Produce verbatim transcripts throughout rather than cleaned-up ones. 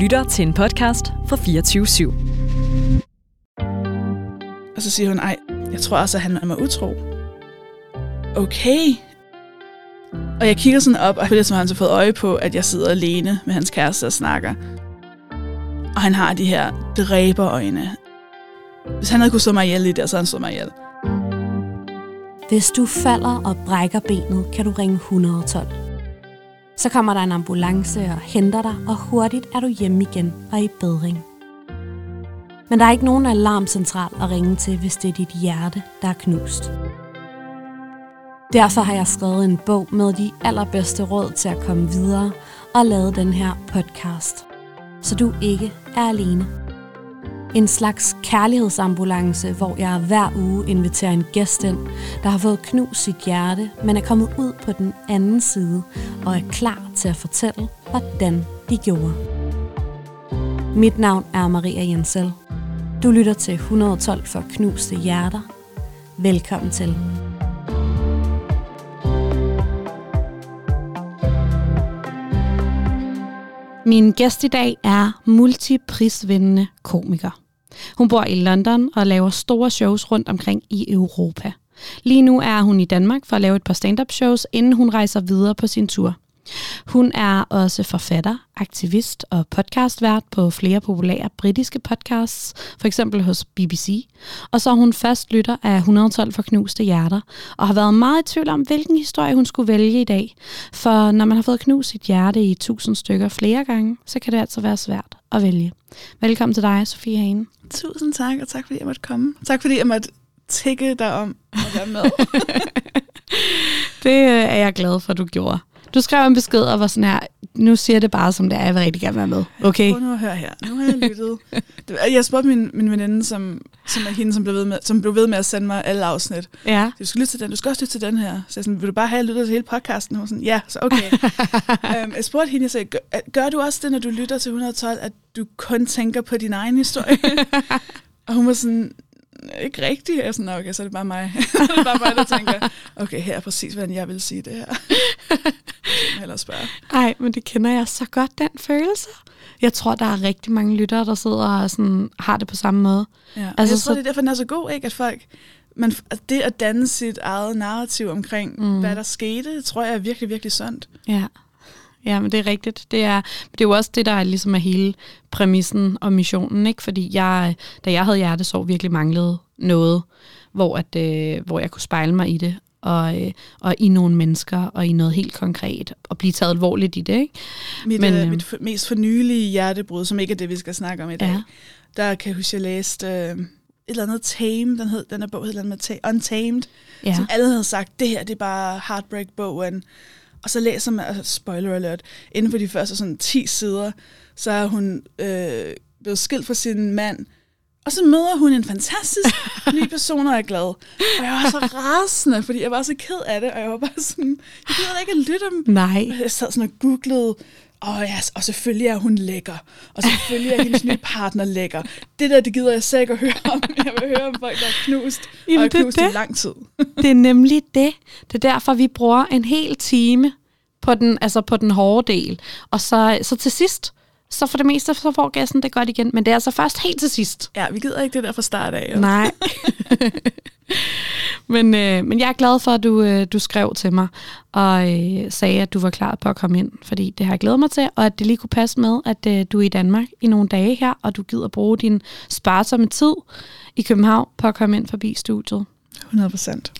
lytter til en podcast fra fireogtyve syv. Og så siger hun, ej, jeg tror også, at han er mig utro. Okay. Og jeg kigger sådan op, og på det, som han så fået øje på, at jeg sidder alene med hans kæreste og snakker. Og han har de her dræberøjne. Hvis han havde kunne slå mig ihjel i det, så havde han slået mig ihjel. Hvis du falder og brækker benet, kan du ringe et et to. Så kommer der en ambulance og henter dig, og hurtigt er du hjemme igen og i bedring. Men der er ikke nogen alarmcentral at ringe til, hvis det er dit hjerte, der er knust. Derfor har jeg skrevet en bog med de allerbedste råd til at komme videre og lavet den her podcast, så du ikke er alene. En slags kærlighedsambulance, hvor jeg hver uge inviterer en gæst ind, der har fået knust sit hjerte, men er kommet ud på den anden side og er klar til at fortælle, hvordan de gjorde. Mit navn er Maria Jensel. Du lytter til et et to for knuste hjerter. Velkommen til. Min gæst i dag er multiprisvindende komiker. Hun bor i London og laver store shows rundt omkring i Europa. Lige nu er hun i Danmark for at lave et par stand-up shows, inden hun rejser videre på sin tur. Hun er også forfatter, aktivist og podcastvært på flere populære britiske podcasts, for eksempel hos B B C. Og så er hun fast lytter af et et to for knuste hjerter, og har været meget i tvivl om, hvilken historie hun skulle vælge i dag. For når man har fået knust sit hjerte i tusind stykker flere gange, så kan det altså være svært at vælge. Velkommen til dig, Sofie Hagen. Tusind tak, og tak fordi jeg måtte komme. Tak fordi jeg måtte tikke dig om at være med. Det er jeg glad for, at du gjorde. Du skrev en besked og var sådan her, nu siger det bare som det er, jeg vil rigtig gerne være med. Okay. Prøv nu at høre her. Nu har jeg lyttet. Jeg spurgte min, min veninde, som, som er hende, som blev, ved med, som blev ved med at sende mig alle afsnit. Ja. Du skal lytte til den, du skal også lytte til den her. Så jeg sådan, vil du bare have lyttet til hele podcasten? Og hun sådan, ja, så okay. um, jeg spurgte hende, jeg sagde, gør, gør du også det, når du lytter til et et to, at du kun tænker på din egen historie? Og hun var sådan, ikke rigtigt. Jeg er sådan, okay, så er det bare mig. Så er det bare mig, der tænker, okay, her er præcis, hvordan jeg vil sige det her. Nej, men det kender jeg så godt, den følelse. Jeg tror, der er rigtig mange lyttere, der sidder og sådan, har det på samme måde. Ja, altså, jeg tror, så... det er derfor, den er så god, ikke? At folk, man, at det at danne sit eget narrativ omkring, mm. hvad der skete, tror jeg er virkelig, virkelig sundt. Ja. Ja, men det er rigtigt. Det er, det er jo også det, der ligesom er hele præmissen og missionen, ikke? Fordi jeg, da jeg havde hjertesorg, virkelig manglede noget, hvor, at, øh, hvor jeg kunne spejle mig i det. Og, øh, og i nogle mennesker, og i noget helt konkret, og blive taget alvorligt i det. Ikke? Mit, Men, øh, mit for, mest fornyelige hjertebrud, som ikke er det, vi skal snakke om i dag, ja. Der kan jeg huske, jeg læste øh, et eller andet Tame, den, hed, den her bog hedder noget Untamed, ja. Som alle havde sagt, det her det er bare heartbreak-bogen. Og så læser man, altså, spoiler alert, inden for de første sådan ti sider, så er hun øh, blevet skilt fra sin mand, og så møder hun en fantastisk ny person, og er glad. Og jeg var så rasende, fordi jeg var så ked af det, og jeg var bare sådan, jeg gider da ikke at lytte om. Nej. Jeg sad sådan og googlede, og, ja, og selvfølgelig er hun lækker, og selvfølgelig er hendes nye partner lækker. Det der, det gider jeg slet ikke at høre om. Jeg vil høre om folk, der er knust, jamen, og er knust det, i lang tid. Det er nemlig det. Det er derfor, vi bruger en hel time på den, altså på den hårde del. Og så, så til sidst, så for det meste, så får gassen det godt igen. Men det er altså først helt til sidst. Ja, vi gider ikke det der fra start af. Jo. Nej. men, øh, men jeg er glad for, at du, øh, du skrev til mig og øh, sagde, at du var klar på at komme ind. Fordi det har jeg glædet mig til, og at det lige kunne passe med, at øh, du er i Danmark i nogle dage her, og du gider bruge din sparsomme tid i København på at komme ind forbi studiet. hundrede procent.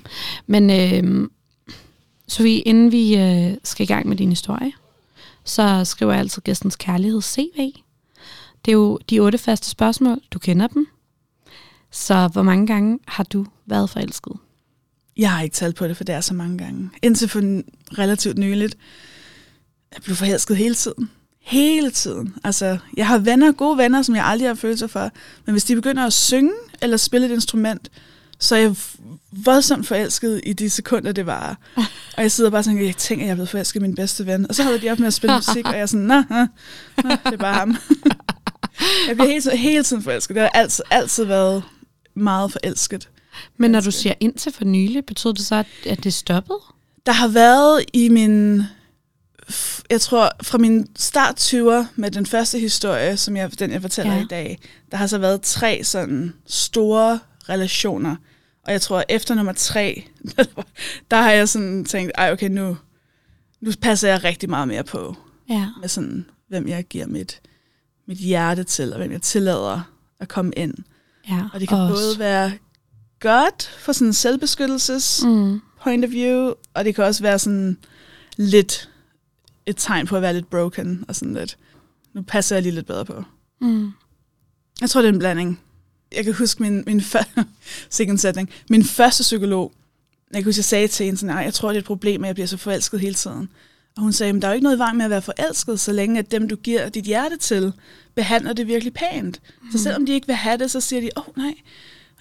Men øh, Sofie, inden vi øh, skal i gang med din historie, så skriver jeg altid gæstens kærligheds-C V. Det er jo de otte faste spørgsmål. Du kender dem. Så hvor mange gange har du været forelsket? Jeg har ikke talt på det, for det er så mange gange. Indtil for relativt nyligt. Jeg blev forelsket hele tiden. Hele tiden. Altså, jeg har venner, gode venner, som jeg aldrig har følelser for. Men hvis de begynder at synge eller spille et instrument, så er jeg voldsomt forelsket i de sekunder, det varer. Og jeg sidder bare sådan, jeg tænker, at jeg er blevet forelsket min bedste ven. Og så holder de op med at spille musik, og jeg er sådan, nej, nah, nah, det er bare ham. Jeg bliver hele tiden, hele tiden forelsket. Det har altid, altid været meget forelsket. Men når du siger indtil for nylig, betyder det så, at det er stoppet? Der har været i min jeg tror, fra min start tyver med den første historie, som jeg, den jeg fortæller ja. i dag, der har så været tre sådan store relationer. Og jeg tror, efter nummer tre, der har jeg sådan tænkt, ej okay, nu, nu passer jeg rigtig meget mere på. Ja. Med sådan, hvem jeg giver mit, mit hjerte til, og hvem jeg tillader at komme ind. Ja, og det kan også både være godt for sådan en selvbeskyttelses mm. point of view, og det kan også være sådan lidt et tegn på at være lidt broken, og sådan lidt, nu passer jeg lige lidt bedre på. Mm. Jeg tror, det er en blanding. Jeg kan huske min, min, f- second setting. Min første psykolog, jeg kan huske, jeg sagde til hende sådan, jeg tror, det er et problem, at jeg bliver så forelsket hele tiden. Og hun sagde, der er jo ikke noget i vejen med at være forelsket, så længe at dem, du giver dit hjerte til, behandler det virkelig pænt. Mm. Så selvom de ikke vil have det, så siger de, åh oh, nej,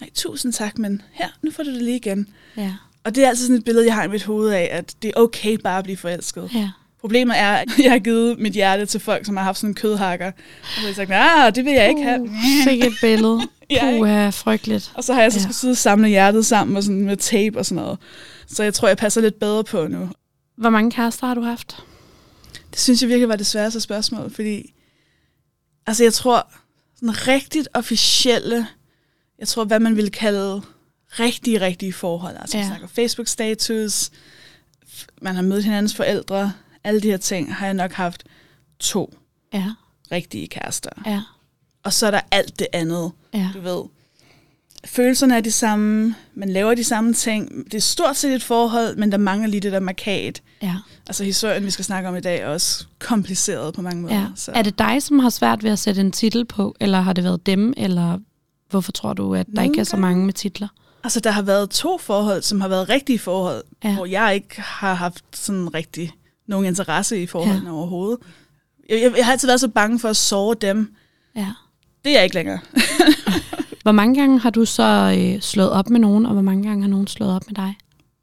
nej, tusind tak, men her, nu får du det lige igen. Ja. Og det er altid sådan et billede, jeg har i mit hoved af, at det er okay bare at blive forelsket. Ja. Problemet er, at jeg har givet mit hjerte til folk, som har haft sådan en kødhakker. Og så har jeg sagt, nej, det vil jeg ikke have. Sikke et billede. Puh, frygteligt. Og så har jeg så skulle ja. samle hjertet sammen med, sådan, med tape og sådan noget. Så jeg tror, jeg passer lidt bedre på nu. Hvor mange kærester har du haft? Det synes jeg virkelig var det sværeste spørgsmål, fordi altså jeg tror, sådan rigtigt officielle, jeg tror, hvad man ville kalde rigtige, rigtige forhold. Altså ja. vi snakker Facebook-status, man har mødt hinandens forældre, alle de her ting, har jeg nok haft to ja. rigtige kærester. Ja. Og så er der alt det andet, ja. du ved. Følelserne er de samme, man laver de samme ting. Det er stort set et forhold, men der mangler lige det der markat. Ja. Altså historien, vi skal snakke om i dag, er også kompliceret på mange måder. Ja. Så. Er det dig, som har svært ved at sætte en titel på, eller har det været dem, eller hvorfor tror du, at der Nogle ikke er så mange med titler? Altså, der har været to forhold, som har været rigtige forhold, ja. hvor jeg ikke har haft sådan rigtig nogen interesse i forholdene ja. overhovedet. Jeg, jeg, jeg har altid været så bange for at såre dem. Ja. Det er jeg ikke længere. Hvor mange gange har du så øh, slået op med nogen, og hvor mange gange har nogen slået op med dig?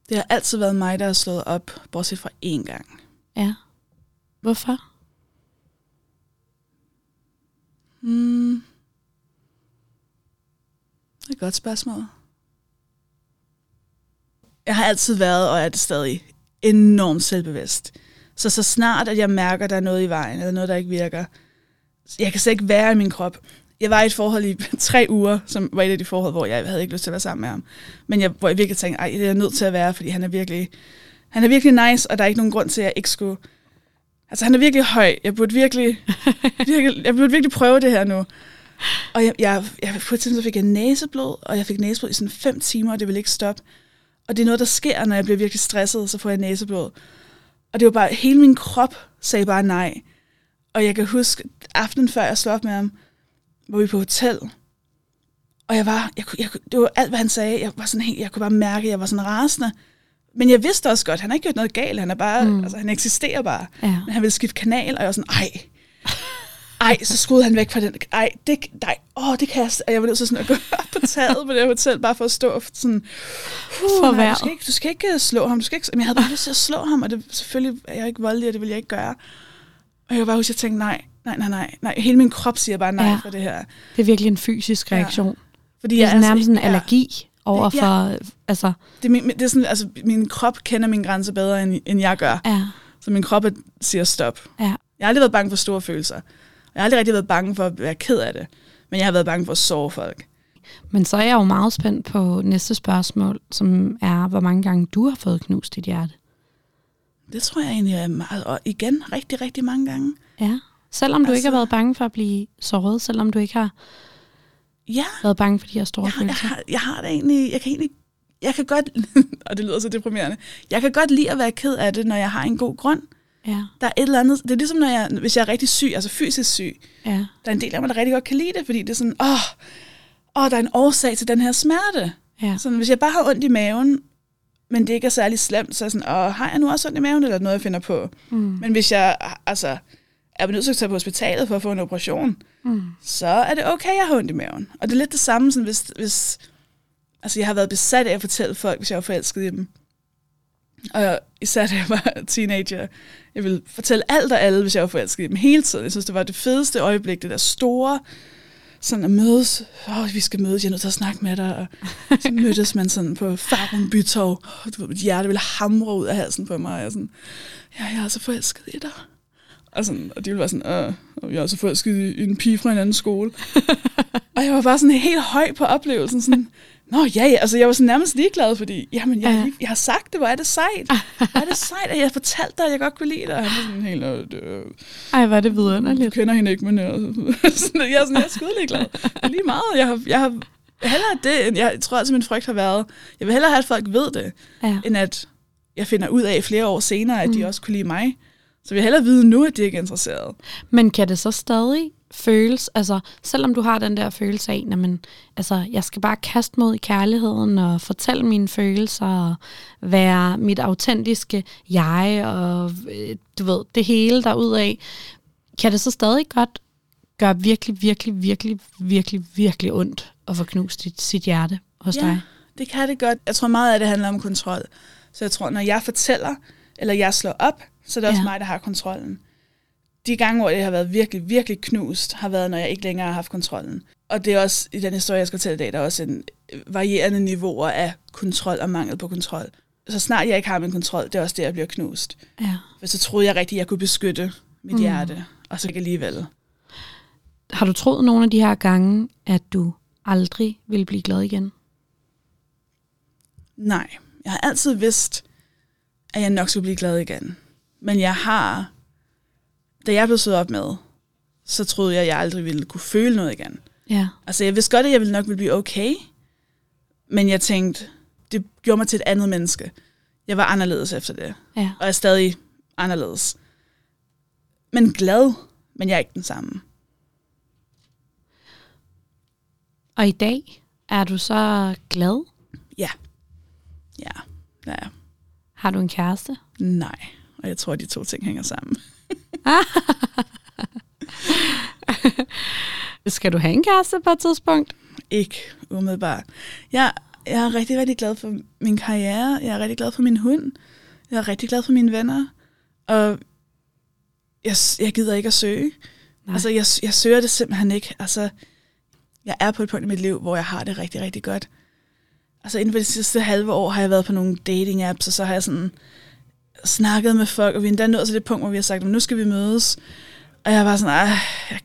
Det har altid været mig, der har slået op, bortset fra én gang. Ja. Hvorfor? Mm. Det er et godt spørgsmål. Jeg har altid været, og er det stadig, enormt selvbevidst. Så så snart, at jeg mærker, at der er noget i vejen, eller noget, der ikke virker, jeg kan slet ikke være i min krop. Jeg var i et forhold i tre uger, som var et af de forhold, hvor jeg havde ikke lyst til at være sammen med ham. Men jeg, hvor jeg virkelig tænkte, ej, det er jeg nødt til at være, fordi han er virkelig, han er virkelig nice, og der er ikke nogen grund til, at jeg ikke skulle. Altså, han er virkelig høj. Jeg burde virkelig, virkelig jeg burde virkelig prøve det her nu. Og jeg, jeg, jeg, på et tidspunkt fik jeg næseblod, og jeg fik næseblod i sådan fem timer, og det ville ikke stoppe. Og det er noget, der sker, når jeg bliver virkelig stresset, så får jeg næseblod. Og det var bare, hele min krop sagde bare nej. Og jeg kan huske, aftenen før jeg slog op med ham, hvor vi var på hotel, og jeg var, jeg, jeg, det var alt, hvad han sagde, jeg var sådan helt, jeg kunne bare mærke, at jeg var sådan rasende. Men jeg vidste også godt, han har ikke gjort noget galt, han er bare, mm. altså han eksisterer bare. Ja. Men han ville skifte kanal, og jeg var sådan, ej, ej, så skruede han væk fra den, ej, det, nej, åh, det kan jeg, og jeg var nødt til sådan at gå op på taget på det hotel, bare for at stå sådan, uh, nej, du skal ikke, du skal ikke slå ham, du skal ikke, men jeg havde bare lyst til at slå ham, og det selvfølgelig, jeg er ikke voldelig, og det ville jeg ikke gøre. Og jeg var bare huske, at jeg tænkte, nej, nej, nej, nej, nej. Hele min krop siger bare nej ja. for det her. Det er virkelig en fysisk reaktion. Ja. Fordi det er altså nærmest en allergi ja. overfor, ja. altså... Det, min, det er sådan, altså, min krop kender mine grænser bedre, end, end jeg gør. Ja. Så min krop siger stop. Ja. Jeg har aldrig været bange for store følelser. Jeg har aldrig rigtig været bange for at være ked af det. Men jeg har været bange for at såre folk. Men så er jeg jo meget spændt på næste spørgsmål, som er, hvor mange gange du har fået knust dit hjerte. Det tror jeg egentlig er meget, og igen, rigtig, rigtig mange gange. Ja, selvom du altså, ikke har været bange for at blive såret, selvom du ikke har ja, været bange for de her store jeg, følelser. Jeg har, jeg har det egentlig, jeg kan egentlig, jeg kan godt, og det lyder så deprimerende, jeg kan godt lide at være ked af det, når jeg har en god grund. Ja. Der er et eller andet, det er ligesom, når jeg, hvis jeg er rigtig syg, altså fysisk syg, ja. der er en del af mig, der rigtig godt kan lide det, fordi det er sådan, åh, oh, oh, der er en årsag til den her smerte. Ja. Sådan, hvis jeg bare har ondt i maven, men det ikke er særlig slemt, så er sådan, åh, har jeg nu også ondt i maven, eller er det noget, jeg finder på? Mm. Men hvis jeg altså, er nødt til at tage på hospitalet for at få en operation, mm. så er det okay, jeg har ondt i maven. Og det er lidt det samme, sådan, hvis, hvis altså, jeg har været besat af at fortælle folk, hvis jeg var forelsket i dem. Og især da jeg var teenager, jeg ville fortælle alt og alle, hvis jeg var forelsket i dem hele tiden. Jeg synes, det var det fedeste øjeblik, det der store sådan at mødes. Åh, oh, vi skal mødes, jeg er nødt til at snakke med dig. Og så mødtes man sådan på Farum Bytov. Oh, mit hjerte ville hamre ud af halsen på mig. Og sådan, ja, jeg er så forelsket i dig. Og, sådan, og de ville være sådan, øh, jeg er så forelsket i en pige fra en anden skole. Og jeg var bare sådan helt høj på oplevelsen. Sådan, nå ja, ja, altså jeg var sådan nærmest ligeglad, fordi jamen, jeg, jeg, jeg har sagt det, hvor er det sejt. Hvor er det sejt, at jeg fortalte dig, at jeg godt kunne lide dig. Og han var sådan helt, øh, ej, var det vidunderligt. Du kender hende ikke, men jeg, sådan, jeg er sådan, jeg er skide ligeglad. Lige meget, jeg har, jeg har hellere det, end, jeg tror altid, min frygt har været, jeg vil hellere have, at folk ved det, ja. End at jeg finder ud af flere år senere, at mm. de også kunne lide mig. Så vi hellere vide nu, at de ikke er interesserede. Men kan det så stadig føles, altså selvom du har den der følelse af, men altså jeg skal bare kaste mod i kærligheden og fortælle mine følelser og være mit autentiske jeg og du ved, det hele derudad. Kan det så stadig godt gøre virkelig, virkelig, virkelig, virkelig, virkelig ondt at få knust dit, sit hjerte hos ja, dig? Ja, det kan det godt. Jeg tror meget af det handler om kontrol. Så jeg tror, når jeg fortæller, eller jeg slår op, så det er også ja. mig, der har kontrollen. De gange, hvor det har været virkelig, virkelig knust, har været, når jeg ikke længere har haft kontrollen. Og det er også, i den historie, jeg skal fortælle i dag, der er også en varierende niveauer af kontrol og mangel på kontrol. Så snart jeg ikke har min kontrol, det er også det, jeg bliver knust. Ja. For så troede jeg rigtigt, jeg kunne beskytte mit mm. hjerte, og så ikke alligevel. Har du troet nogle af de her gange, at du aldrig ville blive glad igen? Nej, jeg har altid vidst, at jeg nok skulle blive glad igen. Men jeg har, da jeg blev søget op med, så troede jeg, at jeg aldrig ville kunne føle noget igen. Ja. Altså jeg vidste godt, at jeg ville nok ville blive okay, men jeg tænkte, det gjorde mig til et andet menneske. Jeg var anderledes efter det, ja. Og jeg er stadig anderledes. Men glad, men jeg er ikke den samme. Og i dag er du så glad? Ja, ja, ja. Har du en kæreste? Nej. Og jeg tror, at de to ting hænger sammen. Skal du have en kæreste på et tidspunkt? Ikke umiddelbart. Jeg, jeg er rigtig, rigtig glad for min karriere. Jeg er rigtig glad for min hund. Jeg er rigtig glad for mine venner. Og jeg, jeg gider ikke at søge. Nej. Altså, jeg, jeg søger det simpelthen ikke. Altså, jeg er på et punkt i mit liv, hvor jeg har det rigtig, rigtig godt. Altså, inden for de sidste halve år har jeg været på nogle dating-apps, og så har jeg sådan snakket med folk, og vi er endda nået til det punkt, hvor vi har sagt, nu skal vi mødes. Og jeg var sådan, ej, jeg,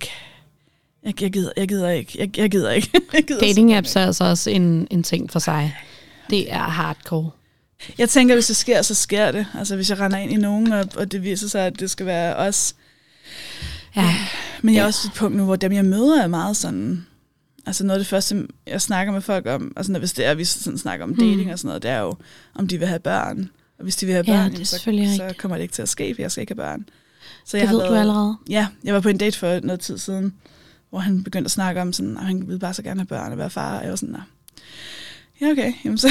jeg, jeg, gider, jeg gider ikke, jeg, jeg gider ikke. Jeg gider dating apps er altså også en, en ting for sig. Det er hardcore. Jeg tænker, hvis det sker, så sker det. Altså, hvis jeg render ind i nogen, og, og det viser sig, at det skal være os. Ja. Men jeg er ja. også et punkt nu, hvor dem, jeg møder, er meget sådan. Altså noget af det første, jeg snakker med folk om, altså hvis det er, vi sådan snakker om dating hmm. og sådan noget, det er jo, om de vil have børn. Og hvis de vil have børn, ja, så, så kommer det ikke til at ske, for jeg skal ikke have børn. Så jeg det ved har været, du allerede. Ja, jeg var på en date for noget tid siden, hvor han begyndte at snakke om, sådan, at han ville bare så gerne have børn og være far. Og jeg var sådan, nej. Ja, okay. Jamen så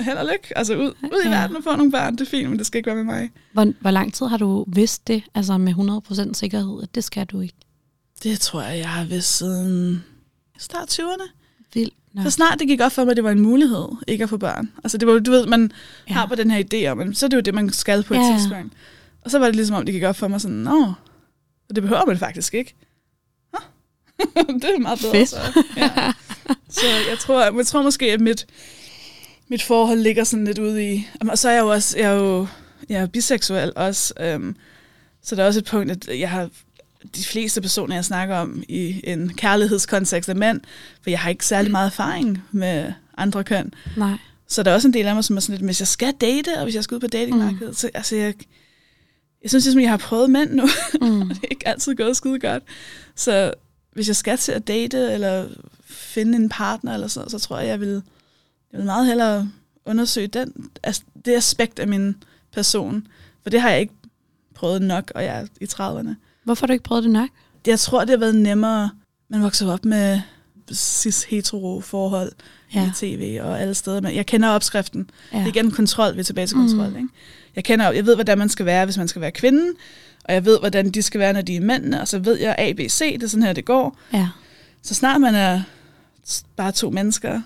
held og lykke. Altså ud, ud i ja. verden og få nogle børn, det er fint, men det skal ikke være med mig. Hvor, hvor lang tid har du vidst det, altså med hundrede procent sikkerhed, at det skal du ikke? Det tror jeg, jeg har vidst siden start tyverne. Vildt. Nå. Så snart det gik op for mig, at det var en mulighed ikke at få børn. Altså det var, du ved, man ja. har på den her idé om, så er det jo det, man skal på et ja. tidspunkt. Og så var det ligesom om, det gik op for mig sådan, nå, det behøver man faktisk ikke. Nå. Det er meget bedre. Så, ja. så jeg, tror, jeg tror måske, at mit, mit forhold ligger sådan lidt ude i. Og så er jeg jo også, jeg er jo jeg er biseksuel også. Øhm, så der er også et punkt, at jeg har. De fleste personer, jeg snakker om i en kærlighedskontekst af mænd, for jeg har ikke særlig meget erfaring med andre køn. Nej. Så der er også en del af mig, som er sådan lidt, hvis jeg skal date, og hvis jeg skal ud på datingmarkedet, mm. så altså, jeg, jeg synes ligesom, jeg har prøvet mænd nu, mm. og det er ikke altid gået skide godt. Så hvis jeg skal til at date, eller finde en partner, eller sådan, så tror jeg, jeg vil, jeg vil meget hellere undersøge den, altså, det aspekt af min person, for det har jeg ikke prøvet nok, og jeg er i trediverne. Hvorfor har du ikke prøvet det nok? Jeg tror, det har været nemmere. Man vokser op med cis-hetero-forhold ja. i tv og alle steder. Men jeg kender opskriften. Ja. Det er igen kontrol. Vi er tilbage til kontrol. Mm. Ikke? Jeg, kender, jeg ved, hvordan man skal være, hvis man skal være kvinde. Og jeg ved, hvordan de skal være, når de er mændene. Og så ved jeg A, B, C. Det er sådan her, det går. Ja. Så snart man er bare to mennesker,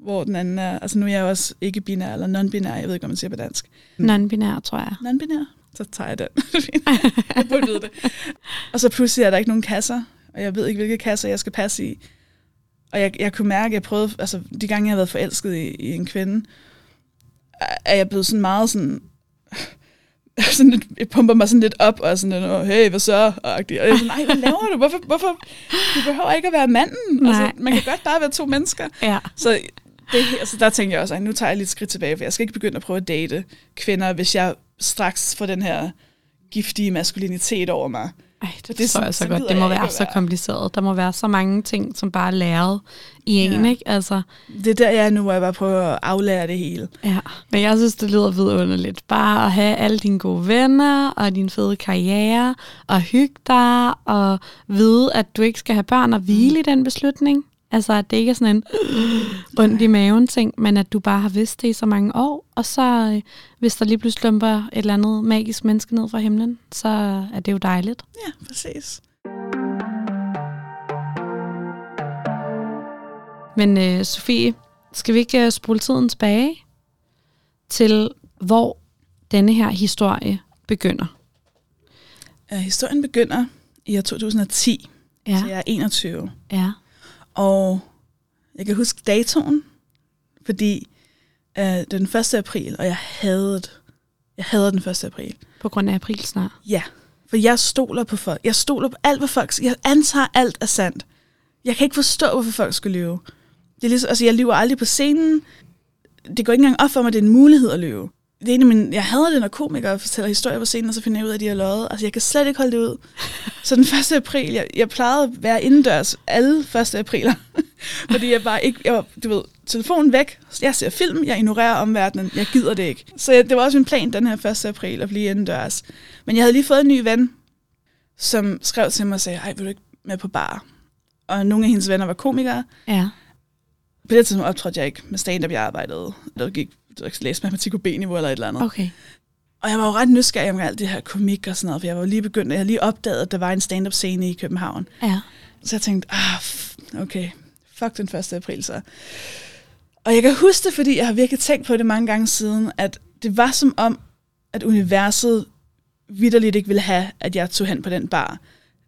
hvor den anden er. Altså nu er jeg også ikke-binær eller non-binær. Jeg ved ikke, hvad man siger på dansk. Non-binær, tror jeg. Non-binær. Så tager jeg den. Jeg burde vide det. Og så pludselig er der ikke nogen kasser. og jeg ved ikke, hvilke kasser jeg skal passe i. Og jeg, jeg kunne mærke, at jeg prøvede, altså de gange, jeg har været forelsket i, i en kvinde, er jeg blevet sådan meget sådan, sådan lidt, jeg pumper mig sådan lidt op, og sådan lidt, hey, hvad så? Og jeg er sådan, nej, hvad laver du? Hvorfor, hvorfor? Du behøver ikke at være manden. Altså, man kan godt bare være to mennesker. Ja. Så det, altså, der tænkte jeg også, nu tager jeg lidt skridt tilbage, for jeg skal ikke begynde at prøve at date kvinder, hvis jeg straks får den her giftige maskulinitet over mig. Ej, det, det tror jeg så godt. Det må være så kompliceret. Der må være så mange ting, som bare er læret i en, ja. Ikke? Altså. Det er der, jeg er nu, hvor jeg bare prøver at aflære det hele. Ja, men jeg synes, det lyder vidunderligt. Bare at have alle dine gode venner, og din fede karriere, og hygge dig, og vide, at du ikke skal have børn og hvile i den beslutning. Altså, at det ikke er sådan en ondt i maven ting, men at du bare har vidst det i så mange år, og så øh, hvis der lige pludselig lumper et eller andet magisk menneske ned fra himlen, så er det jo dejligt. Ja, præcis. Men øh, Sofie, skal vi ikke spole tiden tilbage til, hvor denne her historie begynder? Uh, historien begynder i år to tusind og ti, ja. Så jeg er enogtyve. Ja. Og jeg kan huske datoen, fordi øh, det var den første april, og jeg havde jeg havde den første april. På grund af april snart? Ja, for jeg stoler på folk. Jeg stoler på alt, hvad folk... Jeg antager, alt er sandt. Jeg kan ikke forstå, hvorfor folk skulle lyve. Det er ligesom, altså, jeg lyver aldrig på scenen. Det går ikke engang op for mig, at det er en mulighed at lyve. Det er en af mine, jeg hader det, når komikere fortæller historier på scenen, og så finder jeg ud af, at de har løjet. Altså, jeg kan slet ikke holde det ud. Så den første april, jeg, jeg plejede at være indendørs alle første apriler. Fordi jeg bare ikke, jeg var, du ved, telefonen væk, jeg ser film, jeg ignorerer omverdenen, jeg gider det ikke. Så jeg, det var også min plan den her første april at blive indendørs. Men jeg havde lige fået en ny ven, som skrev til mig og sagde, ej, vil du ikke med på bar? Og nogle af hendes venner var komikere. Ja. På det tidspunkt optrådte jeg ikke med stand-up, jeg arbejdede. Der gik jeg læste matematik på B-niveau eller et eller andet. Okay. Og jeg var jo ret nysgerrig omkring alt det her komik og sådan noget, for jeg var lige begyndt, jeg havde lige opdaget, at der var en stand-up scene i København. Ja. Så jeg tænkte, ah, okay, fuck den første april så. Og jeg kan huske det, fordi jeg har virkelig tænkt på det mange gange siden, at det var som om, at universet vitterligt ikke ville have, at jeg tog hen på den bar.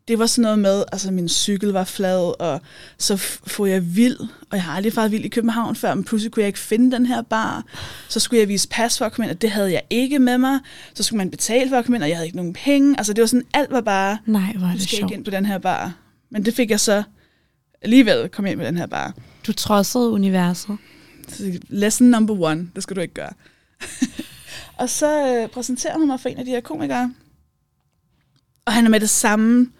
Det var sådan noget med, altså min cykel var flad, og så får jeg vild, og jeg har aldrig faret vild i København før, men pludselig kunne jeg ikke finde den her bar. Så skulle jeg vise pas for at komme ind, og det havde jeg ikke med mig. Så skulle man betale for at komme ind, og jeg havde ikke nogen penge. Altså det var sådan, alt var bare, nej, var det du skal sjovt. Ikke ind på den her bar. Men det fik jeg så alligevel, komme ind på den her bar. Du trodsede universet. Lesson number one, det skal du ikke gøre. Og så øh, præsenterer hun mig for en af de her komikere, og han er med det samme,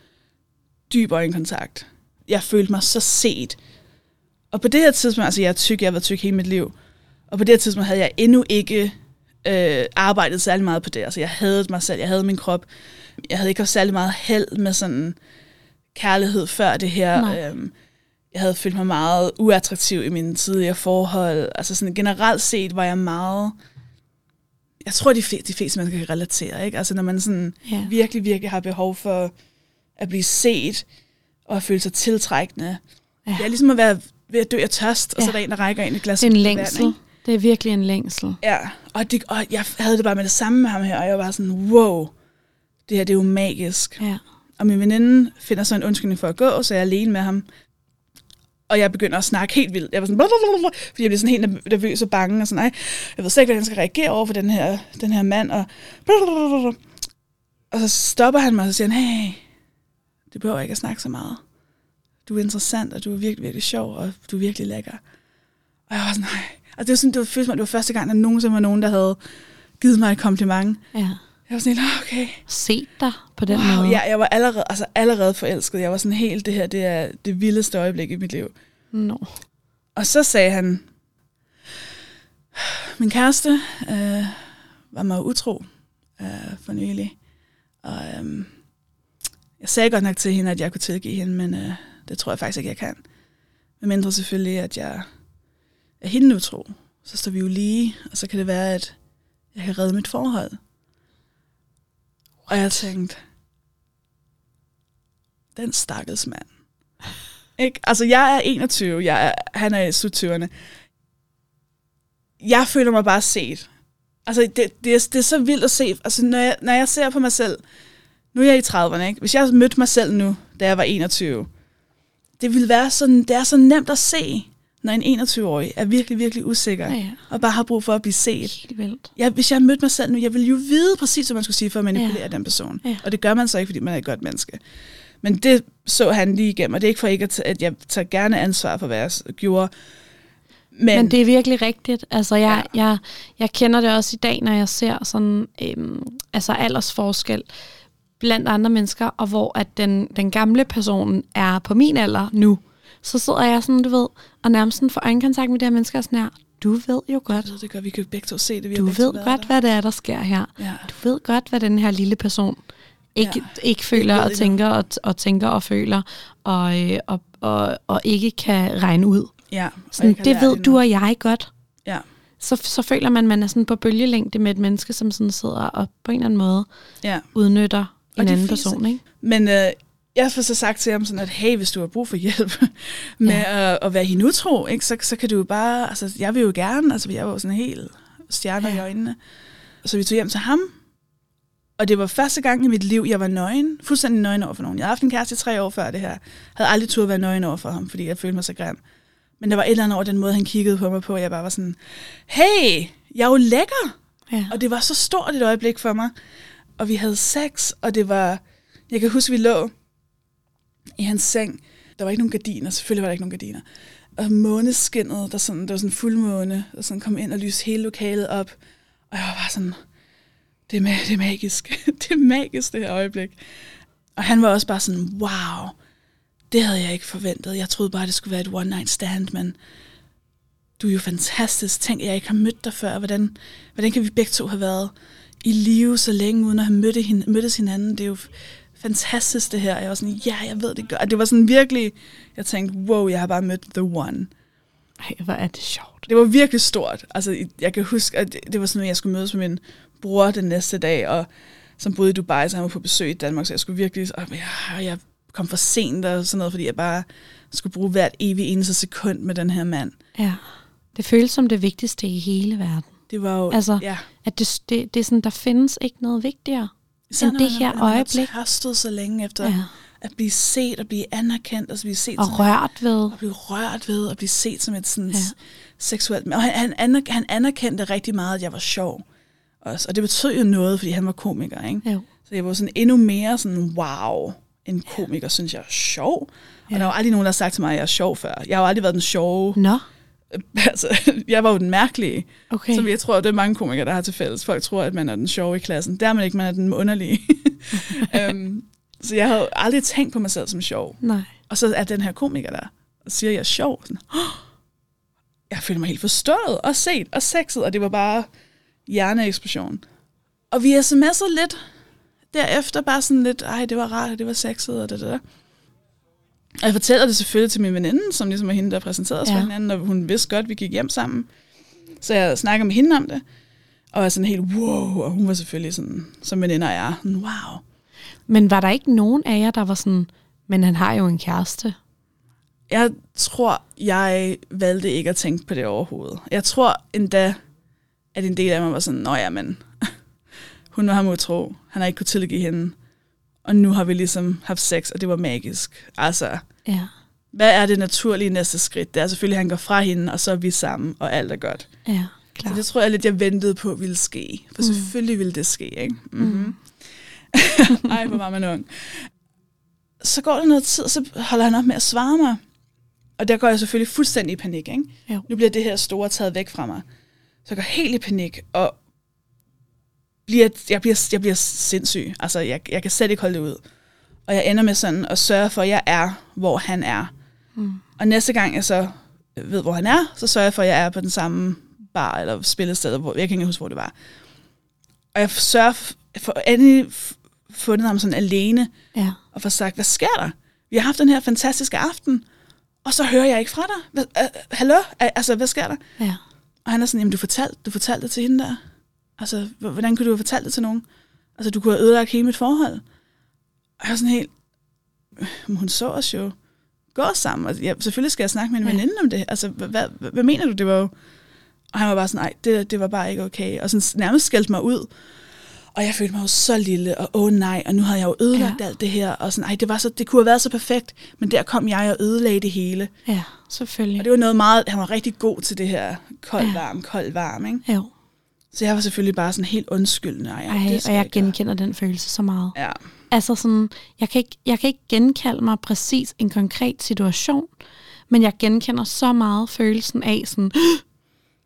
dyb øjenkontakt. Jeg følte mig så set. Og på det her tidspunkt, altså jeg er tyk, jeg har været tyk hele mit liv, og på det her tidspunkt havde jeg endnu ikke øh, arbejdet særlig meget på det. Altså jeg havde mig selv, jeg havde min krop. Jeg havde ikke haft særlig meget held med sådan kærlighed før det her. Øhm, jeg havde følt mig meget uattraktiv i mine tidligere forhold. Altså sådan generelt set var jeg meget... Jeg tror, de fleste, de fleste mennesker kan relatere, ikke? Altså når man sådan yeah. virkelig, virkelig har behov for... at blive set, og at føle sig tiltrækkende. Ja. Det er ligesom at være ved at dø af tørst, og ja. Så er der en, der rækker ind et glas. Det er en længsel. Vand, det er virkelig en længsel. Ja, og, det, og jeg havde det bare med det samme med ham her, og jeg var bare sådan, wow, det her det er jo magisk. Ja. Og min veninde finder så en undskyldning for at gå, så jeg er alene med ham. Og jeg begynder at snakke helt vildt. Jeg var sådan, blablabla, fordi jeg blev sådan helt nervøs og bange, og sådan, nej, jeg ved slet ikke, hvordan jeg skal reagere over for den her, den her mand. Og, blablabla. Og så stopper han mig, og så siger han, hey, du behøver ikke at snakke så meget. Du er interessant, og du er virkelig, virkelig sjov, og du er virkelig lækker. Og jeg var sådan, nej. Og det var sådan, det var, følte mig, det var første gang, at nogensinde var nogen, der havde givet mig et kompliment. Ja. Jeg var sådan, okay. Se dig på den wow, måde. Ja, jeg var allerede, altså allerede forelsket. Jeg var sådan helt, det her, det er det vildeste øjeblik i mit liv. No. Og så sagde han, min kæreste øh, var meget utro øh, for nylig. Og... Øh, Jeg sagde godt nok til hende, at jeg kunne tilgive hende, men øh, det tror jeg faktisk ikke, jeg kan. Men mindre selvfølgelig, at jeg er hende utro. Så står vi jo lige, og så kan det være, at jeg kan redde mit forhold. Og jeg tænkte, den stakkels mand. Ikke? Altså, jeg er enogtyve, jeg er, han er i slut tyverne. Jeg føler mig bare set. Altså, det, det, er, det er så vildt at se. Altså, når jeg, når jeg ser på mig selv... Nu er jeg i trediverne, ikke? Hvis jeg mødte mig selv nu, da jeg var enogtyve, det vil være sådan, det er så nemt at se, når en enogtyve-årig er virkelig, virkelig usikker, ja, ja. og bare har brug for at blive set. Jeg, hvis jeg mødte mig selv nu, jeg ville jo vide præcis, hvad man skulle sige for at manipulere ja. den person. Ja. Og det gør man så ikke, fordi man er et godt menneske. Men det så han lige igennem, og det er ikke for ikke, at, t- at jeg tager gerne ansvar for, hvad jeg gjorde. Men, Men det er virkelig rigtigt. Altså, jeg, ja. jeg, jeg kender det også i dag, når jeg ser sådan, øhm, altså aldersforskel blandt andre mennesker, og hvor at den, den gamle person er på min alder nu, så sidder jeg sådan, du ved, og nærmest får øjenkontakt med de her mennesker, og sådan her, du ved jo godt. Det gør, vi kan begge to se det. Vi du ved godt, der. hvad det er, der sker her. Ja. Du ved godt, hvad den her lille person ikke, ja. ikke føler og tænker og, og tænker og føler, og, og, og, og ikke kan regne ud. Ja, sådan, det ved det du og jeg godt. Ja. Så, så føler man, at man er sådan på bølgelængde med et menneske, som sådan sidder og på en eller anden måde ja. udnytter og en anden fleste. person. Ikke? Men øh, jeg får så sagt til ham sådan, at hey, hvis du har brug for hjælp med ja. at, at være hende utro, ikke, så, så kan du jo bare, altså jeg vil jo gerne, altså jeg var jo sådan helt stjerner ja. i øjnene. Så vi tog hjem til ham, og det var første gang i mit liv, jeg var nøgen, fuldstændig nøgen over for nogen. Jeg havde haft en kæreste i tre år før det her, havde aldrig turde være nøgen over for ham, fordi jeg følte mig så grim. Men der var et eller andet over den måde, han kiggede på mig på, og jeg bare var sådan, hey, jeg er jo lækker! Ja. Og det var så stort et øjeblik for mig. Og vi havde sex, og det var, jeg kan huske, vi lå i hans seng. Der var ikke nogen gardiner, selvfølgelig var der ikke nogen gardiner. Og måneskinnet, der, sådan, der var sådan en fuldmåne, der sådan kom ind og lyste hele lokalet op. Og jeg var bare sådan, det er, ma- det er magisk. Det er magisk, det her øjeblik. Og han var også bare sådan, wow. Det havde jeg ikke forventet. Jeg troede bare, det skulle være et one-night stand, men du er jo fantastisk. Tænk, jeg ikke har mødt dig før. Hvordan, hvordan kan vi begge to have været i live så længe, uden at have mødtes hinanden? Det er jo fantastisk, det her. Jeg var sådan, ja, jeg ved det godt. Det var sådan virkelig, jeg tænkte, wow, jeg har bare mødt the one. Ej, hvor er det sjovt. Det var virkelig stort. Altså, jeg kan huske, at det var sådan, at jeg skulle mødes med min bror den næste dag, og som boede i Dubai, så han var på besøg i Danmark, så jeg skulle virkelig, og jeg, jeg kom for sent og sådan noget, fordi jeg bare skulle bruge hvert evig eneste sekund med den her mand. Ja, det føles som det vigtigste i hele verden. Det var jo, altså, ja. at det, det, det er sådan, der findes ikke noget vigtigere sådan end det her man, øjeblik. Man har tørstet så længe efter ja. at blive set og blive anerkendt, og så blive set og som, rørt ved. Og blive rørt ved, og blive set som et sådan ja. seksuelt. Og han, han, han anerkendte rigtig meget, at jeg var sjov også. Og det betød jo noget, fordi han var komiker, ikke? Jo. Så jeg var sådan endnu mere sådan, wow. En komiker, ja. synes jeg er sjov. Ja. Og der var aldrig nogen, der har sagt til mig, at jeg er sjov før. Jeg har jo aldrig været den sjove. Nå. Altså, jeg var jo den mærkelige. Okay. Så jeg tror, det er mange komikere, der har til fælles. Folk tror, at man er den sjove i klassen. Der er man ikke, man er den underlige. um, så jeg havde aldrig tænkt på mig selv som sjov. Nej. Og så er den her komiker der, og siger, at jeg er sjov. Sådan, oh! Jeg følte mig helt forstået, og set, og sexet, og det var bare hjerneeksplosion. Og vi sms'ede lidt derefter, bare sådan lidt, ej, det var rart, og det var sexet, og det der. Og jeg fortæller det selvfølgelig til min veninde, som ligesom var hende, der præsenterede os ja. for hinanden, og hun vidste godt, vi gik hjem sammen. Så jeg snakker med hende om det, og er sådan helt, wow, og hun var selvfølgelig sådan, som veninder er, wow. Men var der ikke nogen af jer, der var sådan, men han har jo en kæreste? Jeg tror, jeg valgte ikke at tænke på det overhovedet. Jeg tror endda, at en del af mig var sådan, nå ja, men hun var ham utro, han har ikke kunnet tilgive hende, og nu har vi ligesom haft sex, og det var magisk. Altså, ja. hvad er det naturlige næste skridt? Det er selvfølgelig, at han går fra hende, og så er vi sammen, og alt er godt. Ja, klar. Så det tror jeg lidt, jeg ventede på, ville ske. For mm. selvfølgelig ville det ske, ikke? Mm-hmm. Mm. Ej, hvor var man ung. Så går der noget tid, så holder han op med at svare mig. Og der går jeg selvfølgelig fuldstændig i panik, ikke? Jo. Nu bliver det her store taget væk fra mig. Så jeg går helt i panik, og Bliver, jeg, bliver, jeg bliver sindssyg. Altså, jeg, jeg kan slet ikke holde det ud. Og jeg ender med sådan at sørge for, at jeg er, hvor han er. Mm. Og næste gang jeg så ved, hvor han er, så sørger jeg for, at jeg er på den samme bar eller spillested, hvor jeg kan ikke huske, hvor det var. Og jeg sørger for endelig fundet ham sådan alene, ja. og for sagt, hvad sker der? Vi har haft den her fantastiske aften, og så hører jeg ikke fra dig. Hallo? Altså, hvad sker der? Ja. Og han er sådan, jamen, du fortalte, du fortalte det til hende der. Altså, hvordan kunne du have fortalt det til nogen? Altså, du kunne have ødelagt hele mit forhold. Og jeg var sådan helt, hun så os jo gå sammen. Altså, ja, selvfølgelig skal jeg snakke med en ja. veninde om det. Altså, hvad, hvad, hvad mener du? Det var jo... Og han var bare sådan, nej, det, det var bare ikke okay. Og sådan nærmest skældte mig ud. Og jeg følte mig jo så lille, og åh nej, og nu havde jeg jo ødelagt ja. alt det her, og sådan, ej, det, var så, det kunne have været så perfekt, men der kom jeg og ødelagde det hele. Ja, selvfølgelig. Og det var noget meget, han var rigtig god til det her kold varm, ja. kold varm, ikke? Jo. Så jeg var selvfølgelig bare sådan helt undskyldende. Ej, ej, og jeg genkender den følelse så meget. Ja. Altså sådan, jeg kan, ikke, jeg kan ikke genkalde mig præcis en konkret situation, men jeg genkender så meget følelsen af sådan...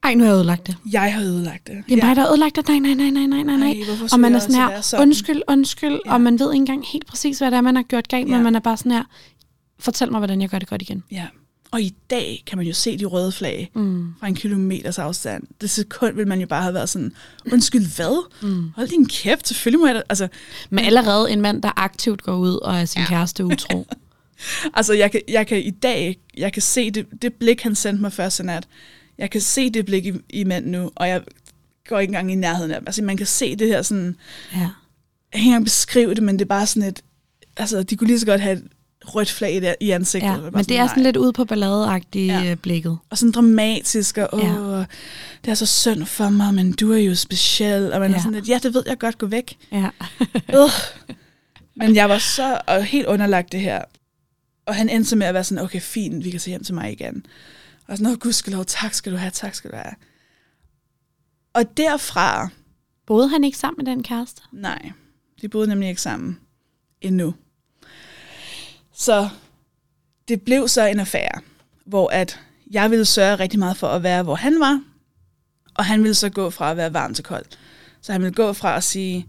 Ej, nu har jeg ødelagt det. Jeg har ødelagt det. Det er ja. mig, der har ødelagt det. Nej, nej, nej, nej, nej, nej, nej. Og man er sådan her, sådan? undskyld, undskyld, ja. og man ved ikke engang helt præcis, hvad det er, man har gjort galt, ja. men man er bare sådan her, fortæl mig, hvordan jeg gør det godt igen. Ja, og i dag kan man jo se de røde flag mm. fra en kilometers afstand. Det sekund vil man jo bare have været sådan, undskyld hvad? Mm. Hold din kæft, selvfølgelig må jeg da... Altså, men allerede en mand, der aktivt går ud og er sin ja. kæreste utro. Altså, jeg kan, jeg kan i dag, jeg kan se det, det blik, han sendte mig første nat. Jeg kan se det blik i, i manden nu, og jeg går ikke engang i nærheden af dem. Altså, man kan se det her sådan... Ja. Jeg kan ikke engang beskrive det, men det er bare sådan et... Altså, de kunne lige så godt have et rødt flag der, i ansigtet. Ja, men sådan, det er sådan nej. lidt ude på balladeagtigt ja. blikket. Og sådan dramatisk, og åh, ja. det er så synd for mig, men du er jo speciel. Og man ja. er sådan lidt, ja, det ved jeg godt, gå væk. Ja. øh. Men jeg var så og helt underlagt det her. Og han endte så med at være sådan, okay, fint, vi kan se hjem til mig igen. Og sådan, åh gudskelov, tak skal du have, tak skal du have. Og derfra... Boede han ikke sammen med den kæreste? Nej, de boede nemlig ikke sammen endnu. Så det blev så en affære, hvor at jeg ville sørge rigtig meget for at være, hvor han var. Og han ville så gå fra at være varm til kold. Så han ville gå fra at sige,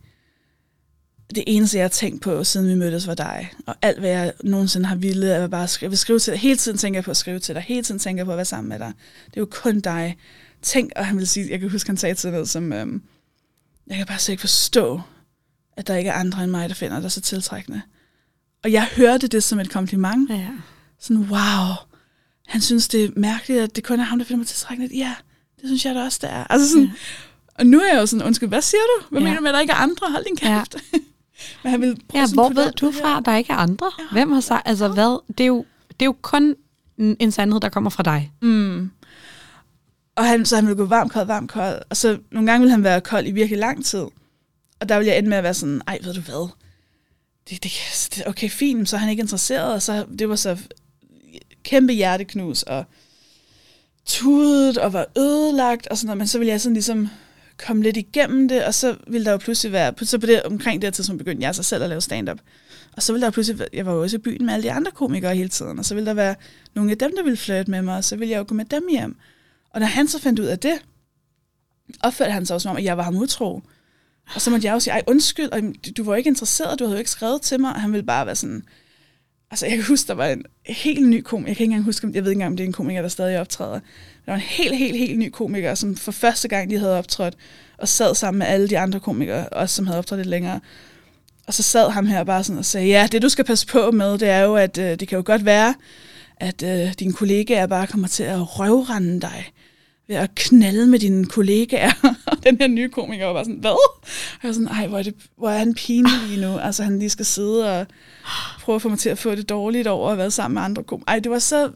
det eneste jeg har tænkt på, siden vi mødtes, var dig. Og alt hvad jeg nogensinde har ville, er bare at skrive, skrive til dig. Hele tiden tænker jeg på at skrive til dig. Hele tiden tænker jeg på at være sammen med dig. Det er jo kun dig. Tænk, og han ville sige, jeg kan huske, han sagde til noget som, øhm, jeg kan bare så ikke forstå, at der ikke er andre end mig, der finder dig så tiltrækkende. Og jeg hørte det som et kompliment. Ja. Sådan, wow. Han synes, det er mærkeligt, at det kun er ham, der finder mig tiltrækkende. Ja, det synes jeg da også, det er. Altså sådan, ja. Og nu er jeg jo sådan, undskyld, hvad siger du? Hvad ja. mener du med, at der ikke er andre? Hold din kæft. Ja. Men han ville prøve ja, hvor ved du fra, at der ikke er andre? Ja. Hvem har sagt? Altså hvad? Det er, jo, det er jo kun en sandhed, der kommer fra dig. Mm. Og han, så han ville gå varm, kold, varm, kold. Og så nogle gange ville han være kold i virkelig lang tid. Og der ville jeg ende med at være sådan, ej, ved du hvad? Det, det, det, okay, fint, så er han ikke interesseret. Og så, det var så kæmpe hjerteknus og tudet og var ødelagt og sådan noget. Men så ville jeg sådan ligesom... kom lidt igennem det, og så ville der jo pludselig være, så på det, omkring det her tidspunkt begyndte jeg så selv at lave stand-up. Og så ville der pludselig være, jeg var jo også i byen med alle de andre komikere hele tiden, og så ville der være nogle af dem, der ville flirte med mig, og så ville jeg jo gå med dem hjem. Og da han så fandt ud af det, opførte han sig også som om, at jeg var ham utro. Og så måtte jeg jo sige, ej undskyld, og du var jo ikke interesseret, du havde jo ikke skrevet til mig, og han ville bare være sådan, altså jeg kan huske, der var en helt ny komiker, jeg kan ikke engang huske, jeg ved ikke engang, om det er en komiker, der stadig optræder. Der var en helt, helt, helt ny komiker, som for første gang, de havde optrådt, og sad sammen med alle de andre komikere, også som havde optrådt lidt længere. Og så sad ham her bare sådan og sagde, ja, det du skal passe på med, det er jo, at øh, det kan jo godt være, at øh, dine kollegaer bare kommer til at røvrende dig, ved at knalde med dine kollegaer. Og den her nye komiker var bare sådan, hvad? Og jeg var sådan, ej, hvor er, det, hvor er han pinlig lige nu? Altså, han lige skal sidde og prøve at få mig til at få det dårligt over at være sammen med andre komikere. Ej, det var så...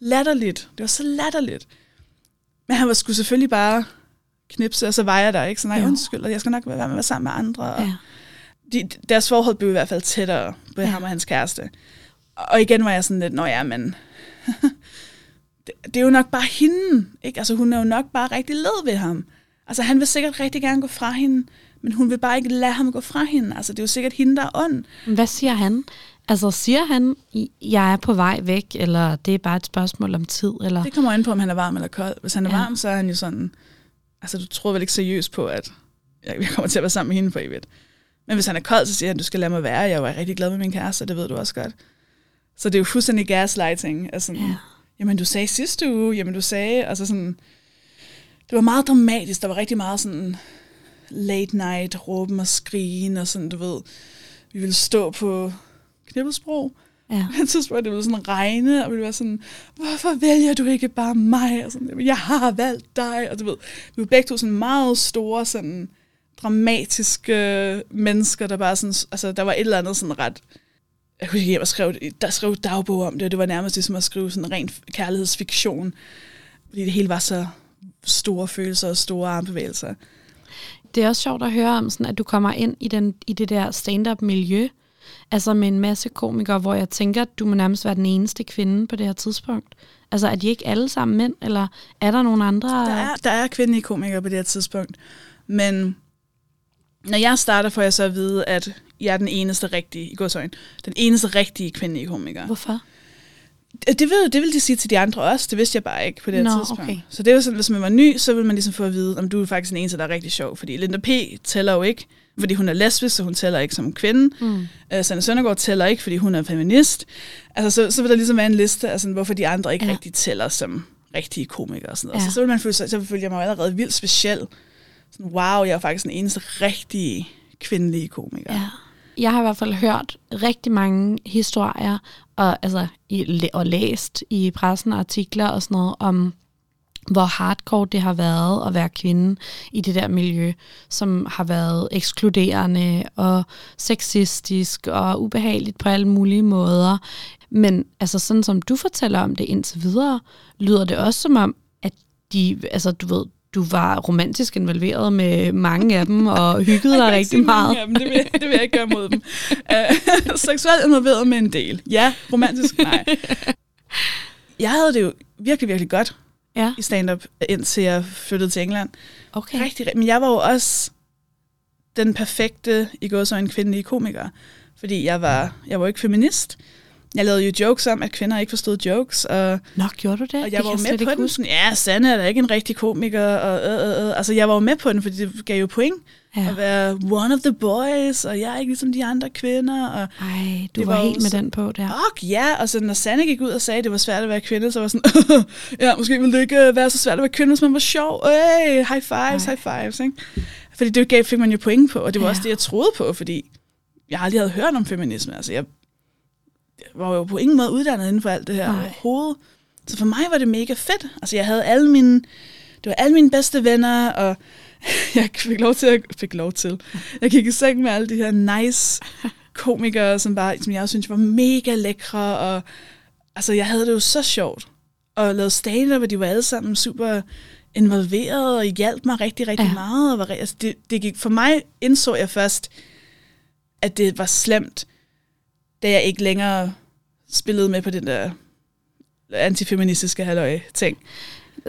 latterligt. Det var så latterligt. Men han var sgu selvfølgelig bare knipse, og så var jeg der, ikke? Så nej, undskyld, jeg skal nok være med at være sammen med andre. Og ja. de, deres forhold blev i hvert fald tættere på ja. ham og hans kæreste. Og igen var jeg sådan lidt, nå ja, men... det, det er jo nok bare hende, ikke? Altså, hun er jo nok bare rigtig led ved ham. Altså, han vil sikkert rigtig gerne gå fra hende, men hun vil bare ikke lade ham gå fra hende. Altså, det er jo sikkert hende, der er ond. Hvad siger han? Altså siger han, jeg er på vej væk, eller det er bare et spørgsmål om tid? Eller? Det kommer an på, om han er varm eller kold. Hvis han er ja. varm, så er han jo sådan, altså du tror vel ikke seriøst på, at jeg kommer til at være sammen med hende for evigt. Men hvis han er kold, så siger han, du skal lade mig være, jeg var rigtig glad med min kæreste, det ved du også godt. Så det er jo fuldstændig gaslighting. Altså, ja. Jamen du sagde sidste uge, jamen du sagde, altså sådan, det var meget dramatisk, der var rigtig meget sådan late night, råben og skrigen, og sådan du ved, vi ville stå på... knippelsprog. Ja. På et tidspunkt, det ville sådan regne, og ville være sådan, hvorfor vælger du ikke bare mig? Og sådan, jeg har valgt dig. Og du ved, vi var begge to sådan meget store, sådan dramatiske mennesker, der bare sådan, altså der var et eller andet sådan ret, jeg kunne ikke hjem og skrive, der skrev dagbog om det, og det var nærmest ligesom at skrive sådan ren kærlighedsfiktion, fordi det hele var så store følelser og store armbevægelser. det er også sjovt at høre om, sådan, at du kommer ind i, den, i det der stand-up-miljø, altså med en masse komikere, hvor jeg tænker, at du må nærmest være den eneste kvinde på det her tidspunkt. Altså, er de ikke alle sammen mænd, eller er der nogen andre? Der er, der er kvindelige komikere på det her tidspunkt, men når jeg starter, får jeg så at vide, at jeg er den eneste rigtige, i godsøjne, den eneste rigtige kvindelige komiker. Hvorfor? Det, ved, det ville de sige til de andre også, det vidste jeg bare ikke på det her Nå, tidspunkt. Okay. Så det var sådan, hvis man var ny, så ville man ligesom få at vide, om du er faktisk den eneste, der er rigtig sjov. Fordi Linda P. tæller jo ikke, fordi hun er lesbisk, så hun tæller ikke som kvinde. Mm. Øh, Sanna Søndergaard tæller ikke, fordi hun er feminist. Altså, så, så vil der ligesom være en liste, altså, hvorfor de andre ikke ja. rigtig tæller som rigtige komikere. Og sådan ja. Så, så ville man føle, så, så følte jeg mig allerede vildt speciel. Sådan, wow, jeg er faktisk den eneste rigtige kvindelige komiker. Ja. Jeg har i hvert fald hørt rigtig mange historier, og, altså, i, og læst i pressen og artikler og sådan noget, om hvor hardcore det har været at være kvinde i det der miljø, som har været ekskluderende og sexistisk og ubehageligt på alle mulige måder. Men altså, sådan som du fortæller om det indtil videre, lyder det også som om, at de, altså du ved, du var romantisk involveret med mange af dem, og hyggede dig rigtig meget. Dem, det, vil jeg, det vil jeg ikke gøre mod dem. Uh, seksuelt involveret med en del. Ja, romantisk, nej. Jeg havde det jo virkelig, virkelig godt ja. i stand-up, indtil jeg flyttede til England. Okay. Rigtig, men jeg var jo også den perfekte, i går så en kvindelige komiker, fordi jeg var, jeg var ikke feminist. Jeg lavede jo jokes om, at kvinder ikke forstod jokes. Og Nå, gjorde du det? Og jeg det var med på den. Sådan, ja, Sanna er da ikke en rigtig komiker. Og, øh, øh. Altså, jeg var jo med på den, fordi det gav jo point. Ja. At være one of the boys, og jeg er ikke ligesom de andre kvinder. Og Ej, du var, var helt med sådan, den på der. Fuck, ja. Og så når Sanna gik ud og sagde, at det var svært at være kvinde, så var sådan, ja, måske ville det ikke være så svært at være kvinde, hvis man var sjov. Øj, high fives, Ej. high fives. Ikke? Fordi det gav, fik man jo point på, og det var ja. også det, jeg troede på, fordi jeg aldrig havde hørt om feminisme. Altså, jeg var jo på ingen måde uddannet inden for alt det her overhovedet. Så for mig var det mega fedt. Altså, jeg havde alle mine, det var alle mine bedste venner, og jeg fik lov til, at, fik lov til. Jeg gik i seng med alle de her nice komikere, som, bare, som jeg også synes var mega lækre, og altså, jeg havde det jo så sjovt. Og lavede stand-up, og de var alle sammen super involverede, og hjalp mig rigtig, rigtig ja. meget. Og var, altså, det, det gik, for mig indså jeg først, at det var slemt, da jeg ikke længere spillede med på den der antifeministiske halløj-ting.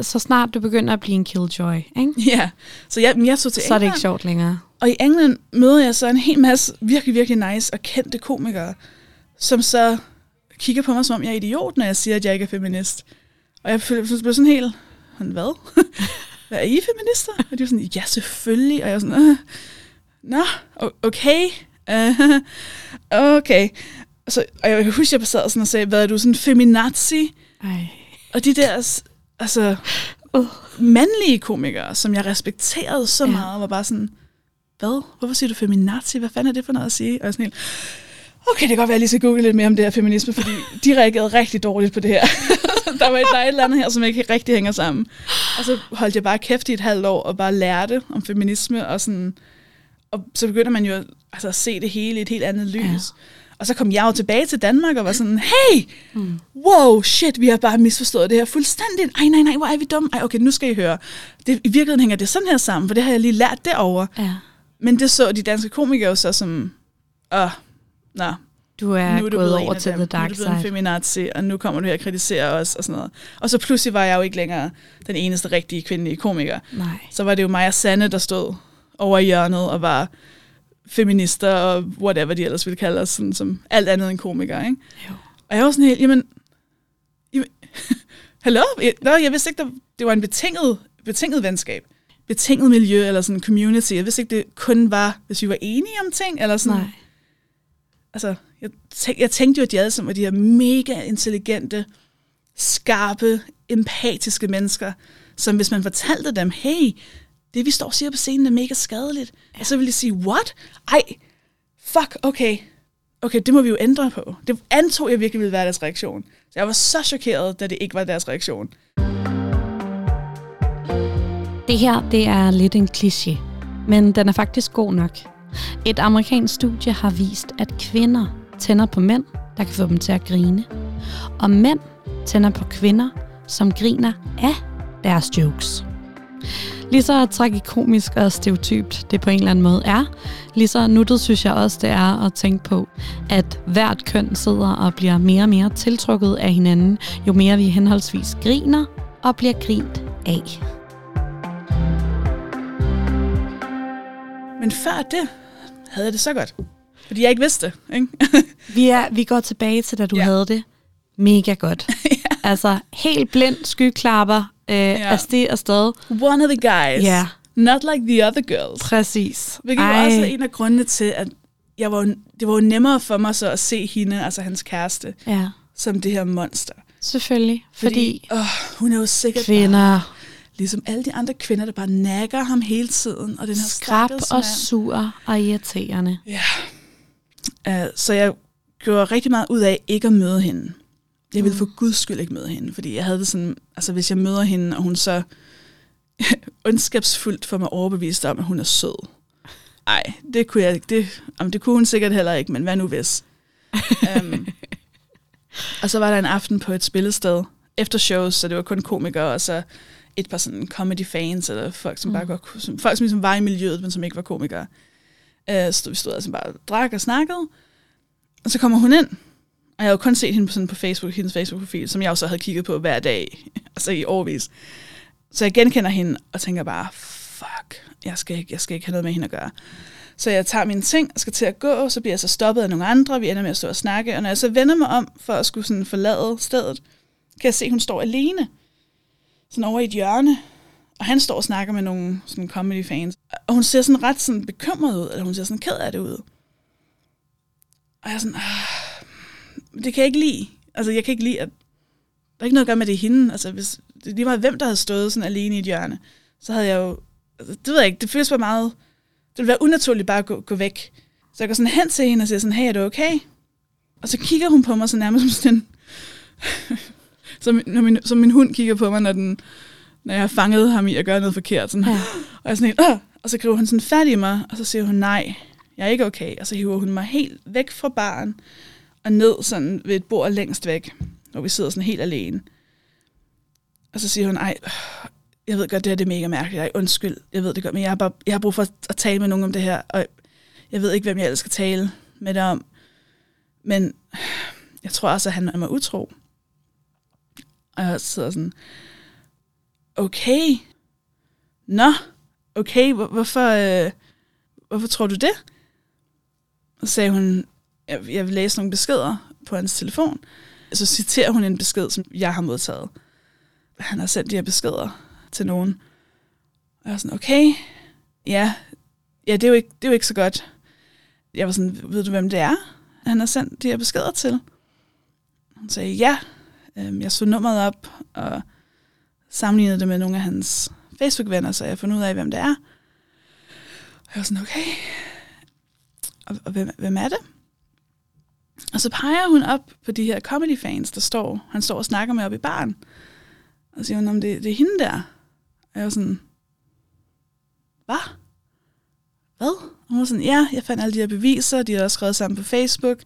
Så snart du begynder at blive en killjoy, ikke? Ja, så jeg, jeg tog til England. Så er det ikke sjovt længere. Og i England møder jeg så en hel masse virkelig, virkelig nice og kendte komikere, som så kigger på mig, som om jeg er idiot, når jeg siger, at jeg ikke er feminist. Og jeg blev sådan helt, hvad? Hvad er I feminister? Og de var sådan, ja, selvfølgelig. Og jeg var sådan, nå, okay. Okay. Så, og jeg husker, jeg sad sådan og sagde, hvad er du, sådan feminazi? Ej. Og de der altså, uh. mandlige komikere, som jeg respekterede så ja. meget, var bare sådan, hvad? Hvorfor siger du feminazi? Hvad fanden er det for noget at sige? Og jeg sådan helt, okay, det kan godt være, at jeg lige skal google lidt mere om det her feminisme, fordi de reagerede rigtig dårligt på det her. der, var et, der er et eller andet her, som ikke rigtig hænger sammen. Og så holdt jeg bare kæft i et halvt år og bare lærte om feminisme og sådan. Og så begynder man jo altså, at se det hele i et helt andet lys. Ja. Og så kom jeg jo tilbage til Danmark og var sådan, hey, mm. wow, shit, vi har bare misforstået det her fuldstændigt. Ej, nej, nej, hvor er vi dumme? Ej, okay, nu skal I høre. Det, i virkeligheden hænger det sådan her sammen, for det har jeg lige lært derovre. Ja. Men det så de danske komikere jo så som, åh, nej. Du er, nu er du gået over til the dark side. Nu er du en feminazi, og nu kommer du her og kritiserer os, og sådan noget. Og så pludselig var jeg jo ikke længere den eneste rigtige kvindelige komiker. Nej. Så var det jo mig og Sanne, der stod over i hjørnet og var feminister og whatever de ellers ville kalde os, sådan som alt andet end komikere, ikke? Jo. Og jeg var sådan helt, jamen, jamen hallo? Jeg, no, jeg vidste ikke, der, det var en betinget, betinget venskab, betinget miljø eller sådan community. Jeg vidste ikke, det kun var, hvis vi var enige om ting, eller sådan. Nej. Altså, jeg, tænk, jeg tænkte jo, at de alle sammen var de her mega intelligente, skarpe, empatiske mennesker, som hvis man fortalte dem, hey, det, vi står og siger på scenen, er mega skadeligt. Ja. Og så vil de sige, what? Ej, fuck, okay. Okay, det må vi jo ændre på. Det antog jeg virkelig ville være deres reaktion. Så jeg var så chokeret, da det ikke var deres reaktion. Det her, det er lidt en kliché, men den er faktisk god nok. Et amerikansk studie har vist, at kvinder tænder på mænd, der kan få dem til at grine. Og mænd tænder på kvinder, som griner af deres jokes. Lige så tragikomisk og stereotypt det på en eller anden måde er, lige så nuttet synes jeg også, det er at tænke på, at hvert køn sidder og bliver mere og mere tiltrukket af hinanden, jo mere vi henholdsvis griner og bliver grint af. Men før det havde jeg det så godt, fordi jeg ikke vidste det, ikke? vi, er, vi går tilbage til, da du ja. havde det mega godt. ja. Altså helt blind skyklapper øh, ja. afsted og sted. One of the guys, yeah. not like the other girls. Præcis. Hvilket var også en af grundene til, at jeg var, det var jo nemmere for mig så at se hende, altså hans kæreste, ja. som det her monster. Selvfølgelig, fordi, fordi åh, hun er jo sikkert kvinder. Ligesom alle de andre kvinder, der bare nakker ham hele tiden. Og den her skrab og sur og irriterende. Ja. Uh, så jeg gjorde rigtig meget ud af ikke at møde hende. Jeg ville for guds skyld ikke møde hende, fordi jeg havde det sådan, altså hvis jeg møder hende, og hun så ondskabsfuldt for mig overbevist om, at hun er sød. Ej, det kunne jeg det, det kunne hun sikkert heller ikke, men hvad nu hvis? um, og så var der en aften på et spillested, efter shows, så det var kun komikere, og så et par sådan comedy fans, eller folk, som, mm. bare går, som, folk, som ligesom var i miljøet, men som ikke var komikere. Uh, så vi stod altså bare drak og snakkede, og så kommer hun ind. Og jeg havde jo kun set hende på, sådan på Facebook, hendes Facebook-profil, som jeg også havde kigget på hver dag, altså i årvis. Så jeg genkender hende og tænker bare, fuck, jeg skal ikke, jeg skal ikke have noget med hende at gøre. Så jeg tager mine ting og skal til at gå, så bliver jeg så stoppet af nogle andre, vi ender med at stå og snakke. Og når jeg så vender mig om for at skulle sådan forlade stedet, kan jeg se, at hun står alene, sådan over i et hjørne. Og han står og snakker med nogle sådan comedy-fans. Og hun ser sådan ret sådan bekymret ud, eller hun ser sådan ked af det ud. Og jeg er sådan, ah. Det kan jeg ikke lide. Altså, jeg kan ikke lide, at der er ikke noget at gøre med det hende. Altså, hvis det lige var hvem, der havde stået sådan alene i et hjørne, så havde jeg jo... Altså, det ved jeg ikke, det føles bare meget... Det ville være unaturligt bare at gå, gå væk. Så jeg går sådan hen til hende og siger sådan, hey, er du okay? Og så kigger hun på mig så nærmest som sådan... som, når min, som min hund kigger på mig, når, den, når jeg har fanget ham i at gøre noget forkert. Sådan. Ja. Og jeg sådan åh! Og så griber hun sådan fat i mig, og så siger hun, nej, jeg er ikke okay. Og så hiver hun mig helt væk fra baren, og ned sådan ved et bord længst væk, hvor vi sidder sådan helt alene. Og så siger hun, ej, jeg ved godt, det her det er mega mærkeligt, ej, undskyld, jeg ved det godt, men jeg har, bare, jeg har brug for at tale med nogen om det her, og jeg ved ikke, hvem jeg ellers skal tale med dig om. Men jeg tror også, at han er mig utro. Og jeg sidder sådan, okay, nå, okay, hvor, hvorfor, øh, hvorfor tror du det? Og så sagde hun, jeg vil læse nogle beskeder på hans telefon. Så citerer hun en besked, som jeg har modtaget. Han har sendt de her beskeder til nogen. Og jeg var sådan, okay, ja, ja det, er jo ikke, det er jo ikke så godt. Jeg var sådan, ved du, hvem det er, han har sendt de her beskeder til? Hun sagde, ja. Jeg så nummeret op og sammenlignede det med nogle af hans Facebook-venner, så jeg fandt ud af, hvem det er. Og jeg var sådan, okay, og, og hvem, hvem er det? Og så peger hun op på de her comedy fans, der står, han står og snakker med op i baren. Og siger hun, om det, det er hende der. Og jeg var sådan, hvad? Hvad? Og hun var sådan, ja, jeg fandt alle de her beviser, de har også skrevet sammen på Facebook.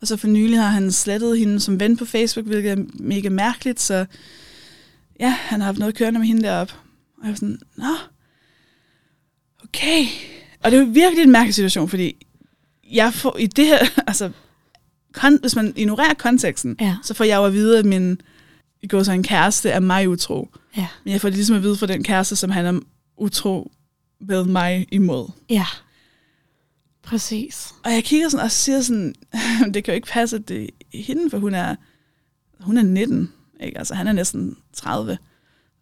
Og så for nylig har han slettet hende som ven på Facebook, hvilket er mega mærkeligt. Så ja, han har haft noget kørende med hende deroppe. Og jeg var sådan, nå, okay. Og det er jo virkelig en mærkelig situation, fordi jeg får i det her, altså... Kon- hvis man ignorerer konteksten, ja. så får jeg jo at vide, at min i går så en kæreste er mig utro. Ja. Men jeg får det ligesom at vide fra den kæreste, som han er utro ved mig imod. Ja, præcis. Og jeg kigger sådan og siger sådan, det kan jo ikke passe, at det er hende, for hun er, hun er nitten. Ikke? Altså han er næsten tredive,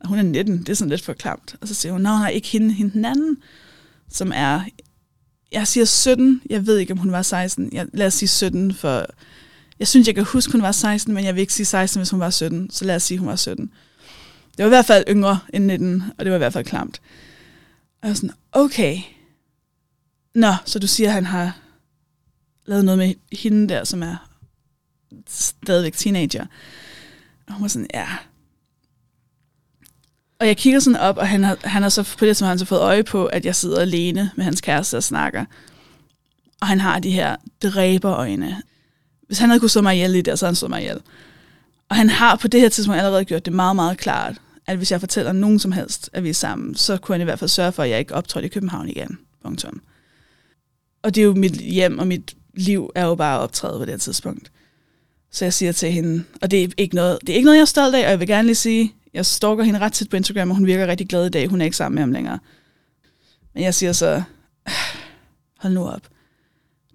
og hun er nitten. Det er sådan lidt for klamt. Og så siger hun, nå, nej, ikke hende, hende den anden, som er... Jeg siger sytten. Jeg ved ikke, om hun var seksten. Jeg, lad os sige sytten, for... Jeg synes, jeg kan huske, hun var seksten, men jeg vil ikke sige seksten, hvis hun var sytten. Så lad os sige, hun var sytten. Det var i hvert fald yngre end nitten, og det var i hvert fald klamt. Og jeg var sådan, okay. Nå, så du siger, han har lavet noget med hende der, som er stadigvæk teenager. Og hun var sådan, ja... Og jeg kigger sådan op, og han har, han har så på det, som han så fået øje på, at jeg sidder alene med hans kæreste og snakker. Og han har de her dræberøjne. Hvis han havde kunnet slå mig ihjel lige der, så havde han slået mig ihjel. Og han har på det her tidspunkt allerede gjort det meget, meget klart, at hvis jeg fortæller nogen som helst, at vi er sammen, så kunne han i hvert fald sørge for, at jeg ikke optrådte i København igen. Punktum. Og det er jo mit hjem, og mit liv er jo bare optrædet på det her tidspunkt. Så jeg siger til hende, og det er ikke noget, det er ikke noget jeg er stolt af, og jeg vil gerne lige sige, jeg stalker hende ret tit på Instagram, og hun virker rigtig glad i dag, hun er ikke sammen med ham længere. Men jeg siger så, hold nu op.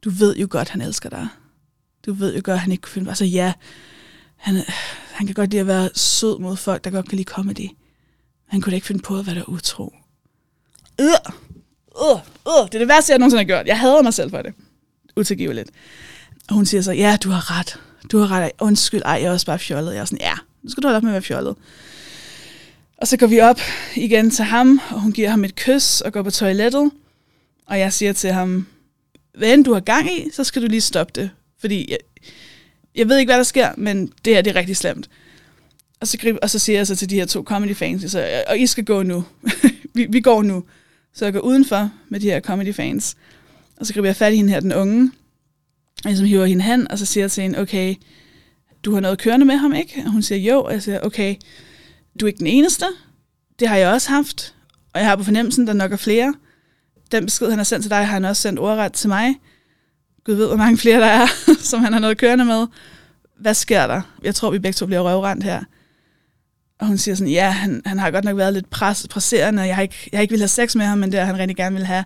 Du ved jo godt, han elsker dig. Du ved jo godt, han ikke kunne finde mig. Så ja, han, han kan godt lide at være sød mod folk, der godt kan lide comedy. Han kunne da ikke finde på at være der utro. Øh, øh, øh, det er det værste, jeg nogensinde har gjort. Jeg hader mig selv for det. Utilgiveligt. Og hun siger så, ja, du har ret. Du har ret. Undskyld, ej, jeg er også bare fjollet. Jeg er sådan, ja, nu skal du holde op med at være fjollet. Og så går vi op igen til ham, og hun giver ham et kys og går på toilettet. Og jeg siger til ham, hvad end du har gang i, så skal du lige stoppe det. Fordi jeg, jeg ved ikke, hvad der sker, men det her, det er rigtig slemt. Og så, grib, og så siger jeg så til de her to comedy fans, så, og I skal gå nu. vi, vi går nu. Så jeg går udenfor med de her comedy fans. Og så griber jeg fat i hende her, den unge. Og jeg hiver hende hen, og så siger jeg til hende, okay, du har noget kørende med ham, ikke? Og hun siger jo, og jeg siger, okay, du er ikke den eneste. Det har jeg også haft. Og jeg har på fornemmelsen, der nok er flere. Den besked, han har sendt til dig, har han også sendt ordret til mig. Gud ved, hvor mange flere der er, som han har noget kørende med. Hvad sker der? Jeg tror, vi begge to bliver røvrendt her. Og hun siger sådan, ja, han, han har godt nok været lidt pres, presserende, og jeg har ikke, jeg har ikke ville have sex med ham, men det har han rigtig gerne ville have.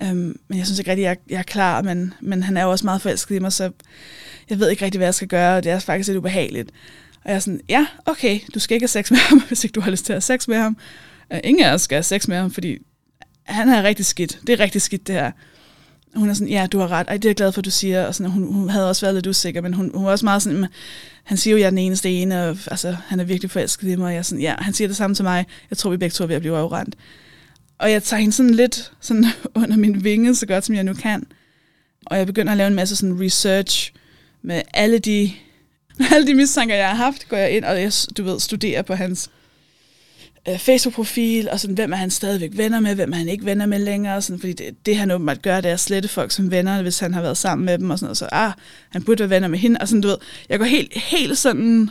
Um, men jeg synes ikke rigtig, jeg, jeg er klar, men, men han er jo også meget forelsket i mig, så jeg ved ikke rigtig, hvad jeg skal gøre, og det er faktisk lidt ubehageligt. Og jeg er sådan, ja, okay, du skal ikke have sex med ham, hvis ikke du har lyst til at have sex med ham. Uh, ingen af os skal have sex med ham, fordi han er rigtig skidt. Det er rigtig skidt, det her. Hun er sådan, ja, du har ret. Ej, det er jeg glad for, du siger. Og sådan, hun, hun havde også været lidt usikker, men hun, hun var også meget sådan, han siger jo, jeg er den eneste ene, og altså, han er virkelig forelsket i mig. Og jeg er sådan, ja, han siger det samme til mig. Jeg tror, vi begge to er ved at blive røvrendt. Og jeg tager hende sådan lidt sådan under min vinge, så godt som jeg nu kan. Og jeg begynder at lave en masse sådan research med alle de, alle de mistanker, jeg har haft. Går jeg ind, og jeg, du ved, studerer på hans Facebook-profil, og sådan, hvem er han stadigvæk venner med, hvem er han ikke venner med længere, sådan, fordi det, det han åbenbart gør, det er at slette folk som venner, hvis han har været sammen med dem, og sådan noget, så ah, han burde være venner med hende, og sådan, du ved, jeg går helt, helt sådan,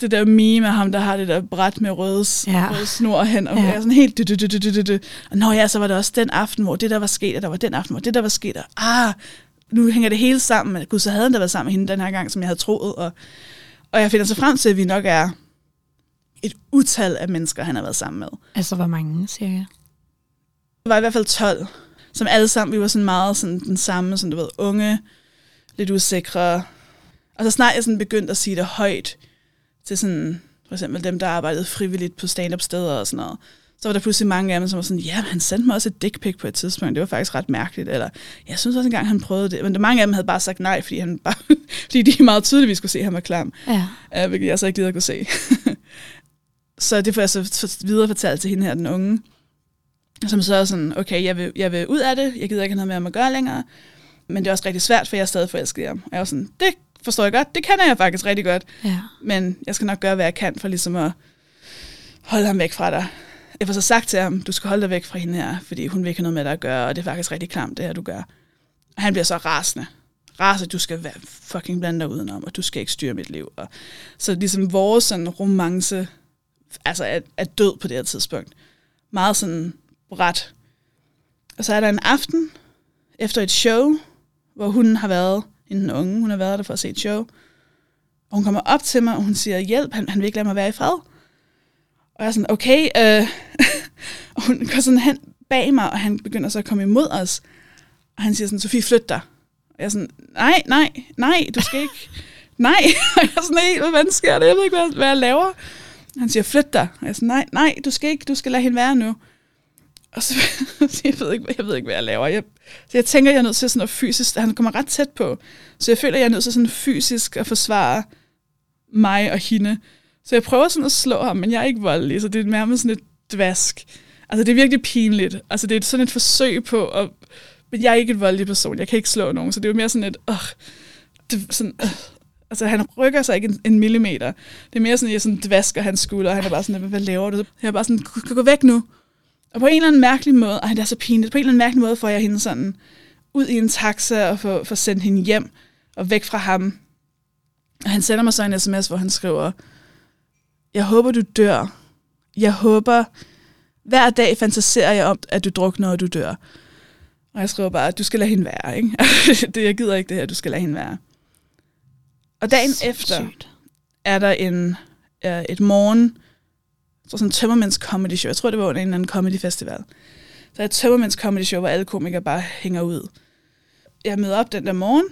det der meme af ham, der har det der bræt med røde, ja. røde snor hen, og ja. jeg er sådan helt, du, du, du, du, du, du. og nå ja, så var det også den aften, hvor det der var sket, og der var den aften, hvor det der var sket, og ah, nu hænger det hele sammen, gud, så havde han da været sammen med hende den her gang, som jeg havde troet, og, og jeg finder så frem til, at vi nok er et utal af mennesker, han har været sammen med. Altså, hvor mange, cirka? Det var i hvert fald tolv, som alle sammen, vi var sådan meget sådan den samme, sådan, du ved, unge, lidt usikre. Og så snart jeg sådan begyndte at sige det højt til sådan, for eksempel dem, der arbejdede frivilligt på stand-up-steder og sådan noget, så var der pludselig mange af dem, som var sådan, ja, han sendte mig også et dick pic på et tidspunkt, det var faktisk ret mærkeligt, eller jeg synes også engang, han prøvede det, men mange af dem havde bare sagt nej, fordi, han bare, fordi de meget tydeligvis kunne se, at han var klam, ja. Hvilket jeg så ikke gider at kunne se. Så det får jeg så viderefortalt til hende her, den unge, som så er sådan, okay, jeg vil, jeg vil ud af det, jeg gider ikke have noget med ham at gøre længere, men det er også rigtig svært, for jeg er stadig forelsket i ham. Og jeg var sådan, det forstår jeg godt, det kan jeg faktisk rigtig godt, ja. Men jeg skal nok gøre, hvad jeg kan, for ligesom at holde ham væk fra dig. Jeg får så sagt til ham, du skal holde dig væk fra hende her, fordi hun vil ikke have noget med dig at gøre, og det er faktisk rigtig klamt, det her, du gør. Og han bliver så rasende. Raser, du skal være fucking blande dig udenom, og du skal ikke styre mit liv. Og så ligesom vores sådan romance altså er, er død på det her tidspunkt. Meget sådan bræt. Og så er der en aften, efter et show, hvor hun har været, inden den unge, hun har været der for at se et show, og hun kommer op til mig, og hun siger, hjælp, han, han vil ikke lade mig være i fred. Og jeg er sådan, okay, øh. og hun går sådan hen bag mig, og han begynder så at komme imod os, og han siger sådan, Sofie, flyt dig. Og jeg er sådan, nej, nej, nej, du skal ikke, nej, og jeg er sådan helt, hvad fanden sker det, jeg ved ikke, hvad, hvad jeg laver. Han siger, flyt dig. Og jeg siger, nej, nej, du skal ikke, du skal lade hende være nu. Og så jeg ved ikke, jeg ved ikke, hvad jeg laver. Jeg, så jeg tænker, jeg er nødt til sådan at fysisk, han kommer ret tæt på, så jeg føler, jeg er nødt til sådan fysisk at forsvare mig og hende. Så jeg prøver sådan at slå ham, men jeg er ikke voldelig, så det er mere med sådan et dvask. Altså det er virkelig pinligt. Altså det er sådan et forsøg på, at, men jeg er ikke en voldelig person, jeg kan ikke slå nogen, så det er jo mere sådan et, åh, det, sådan, øh. Altså, han rykker sig ikke en millimeter. Det er mere sådan, at jeg sådan dvasker hans skulder, og han er bare sådan, hvad laver du? Jeg er bare sådan, gå, gå væk nu. Og på en eller anden mærkelig måde, og det er så pinligt, på en eller anden mærkelig måde får jeg hende sådan ud i en taxa, og får, får sendt hende hjem, og væk fra ham. Og han sender mig så en sms, hvor han skriver, jeg håber, du dør, jeg håber, hver dag fantaserer jeg om, at du drukner, og du dør. Og jeg skriver bare, du skal lade hende være, ikke? det, jeg gider ikke det her, du skal lade hende være. Og dagen så efter sygt. er der en, øh, et morgen, så sådan en tømmermænds comedy show. Jeg tror, det var under en eller anden comedy festival. Så er et tømmermænds comedy show, hvor alle komikere bare hænger ud. Jeg møder op den der morgen,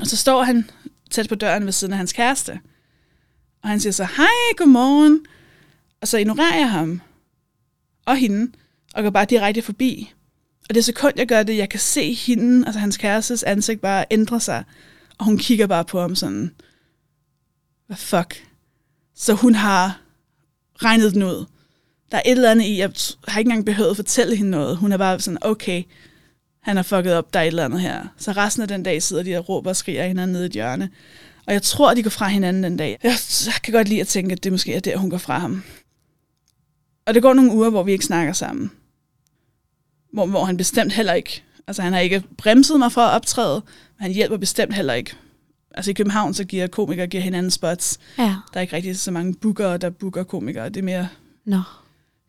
og så står han tæt på døren ved siden af hans kæreste. Og han siger så, hej, godmorgen. Og så ignorerer jeg ham og hende, og går bare direkte forbi. Og det sekund, jeg gør det, jeg kan se hende, altså hans kærestes ansigt bare ændre sig. Og hun kigger bare på ham sådan, hvad fuck. Så hun har regnet den ud. Der er et eller andet i, jeg har ikke engang behøvet at fortælle hende noget. Hun er bare sådan, okay, han har fucket op, der er et eller andet her. Så resten af den dag sidder de og råber og skriger hinanden nede i et hjørne. Og jeg tror, de går fra hinanden den dag. Jeg kan godt lide at tænke, at det måske er der, hun går fra ham. Og det går nogle uger, hvor vi ikke snakker sammen. Hvor, hvor han bestemt heller ikke. Altså, han har ikke bremset mig fra at optræde, men han hjælper bestemt heller ikke. Altså, i København, så giver komikere giver hinanden spots. Ja. Der er ikke rigtig så mange bookere, der booker komikere. Det er mere... Nå. No.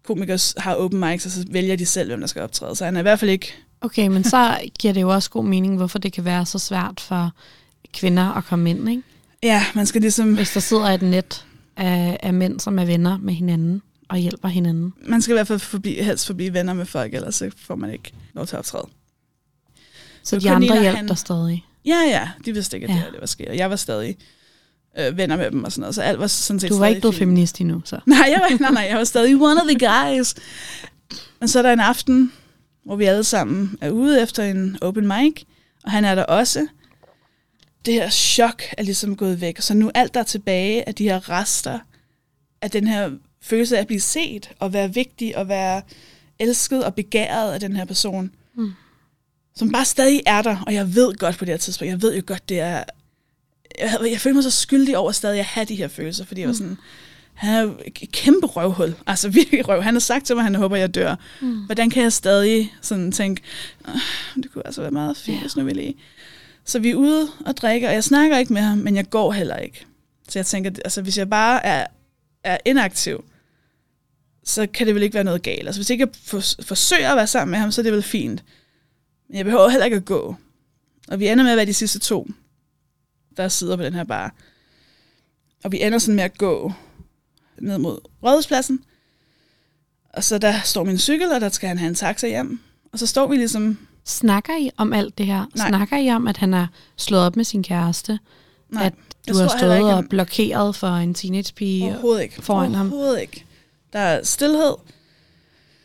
Komikere har open mics, og så vælger de selv, hvem der skal optræde. Så han er i hvert fald ikke... Okay, men så giver det jo også god mening, hvorfor det kan være så svært for kvinder at komme ind, ikke? Ja, man skal ligesom... Hvis der sidder et net af, af mænd, som er venner med hinanden og hjælper hinanden. Man skal i hvert fald forblive, helst forblive venner med folk, ellers så får man ikke lov til at optræde. Så de, de andre hjalp han... dig stadig? Ja, ja. De vidste ikke, at ja. det her det var sket. Og jeg var stadig øh, venner med dem og sådan noget. Så alt var sådan set. Du var ikke blevet fint. feminist endnu, så? Nej, jeg var, nej, nej, jeg var stadig one of the guys. Men så er der en aften, hvor vi alle sammen er ude efter en open mic, og han er der også. Det her chok er ligesom gået væk, så nu alt der er tilbage af de her rester, af den her følelse af at blive set, og være vigtig, og være elsket og begæret af den her person, mm. som bare stadig er der, og jeg ved godt på det her tidspunkt, jeg ved jo godt, det er... Jeg, jeg føler mig så skyldig over stadig at have de her følelser, fordi jeg var sådan... Han er jo et kæmpe røvhul, altså virkelig røv. Han har sagt til mig, at han håber, at jeg dør. Mm. Hvordan kan jeg stadig sådan tænke, det kunne altså være meget fint, hvis nu vil jeg. Så vi er ude og drikker, og jeg snakker ikke med ham, men jeg går heller ikke. Så jeg tænker, altså hvis jeg bare er, er inaktiv, så kan det vel ikke være noget galt. Altså hvis ikke jeg for, forsøger at være sammen med ham, så er det vel fint. Men jeg behøver heller ikke at gå. Og vi ender med at være de sidste to, der sidder på den her bar. Og vi ender sådan med at gå ned mod Rådhuspladsen. Og så der står min cykel, og der skal han have en taxa hjem. Og så står vi ligesom... Snakker I om alt det her? Nej. Snakker I om, at han har slået op med sin kæreste? Nej. At du har stået ikke, og blokeret for en teenagepige foran ham? Overhovedet ikke. Der er stilhed.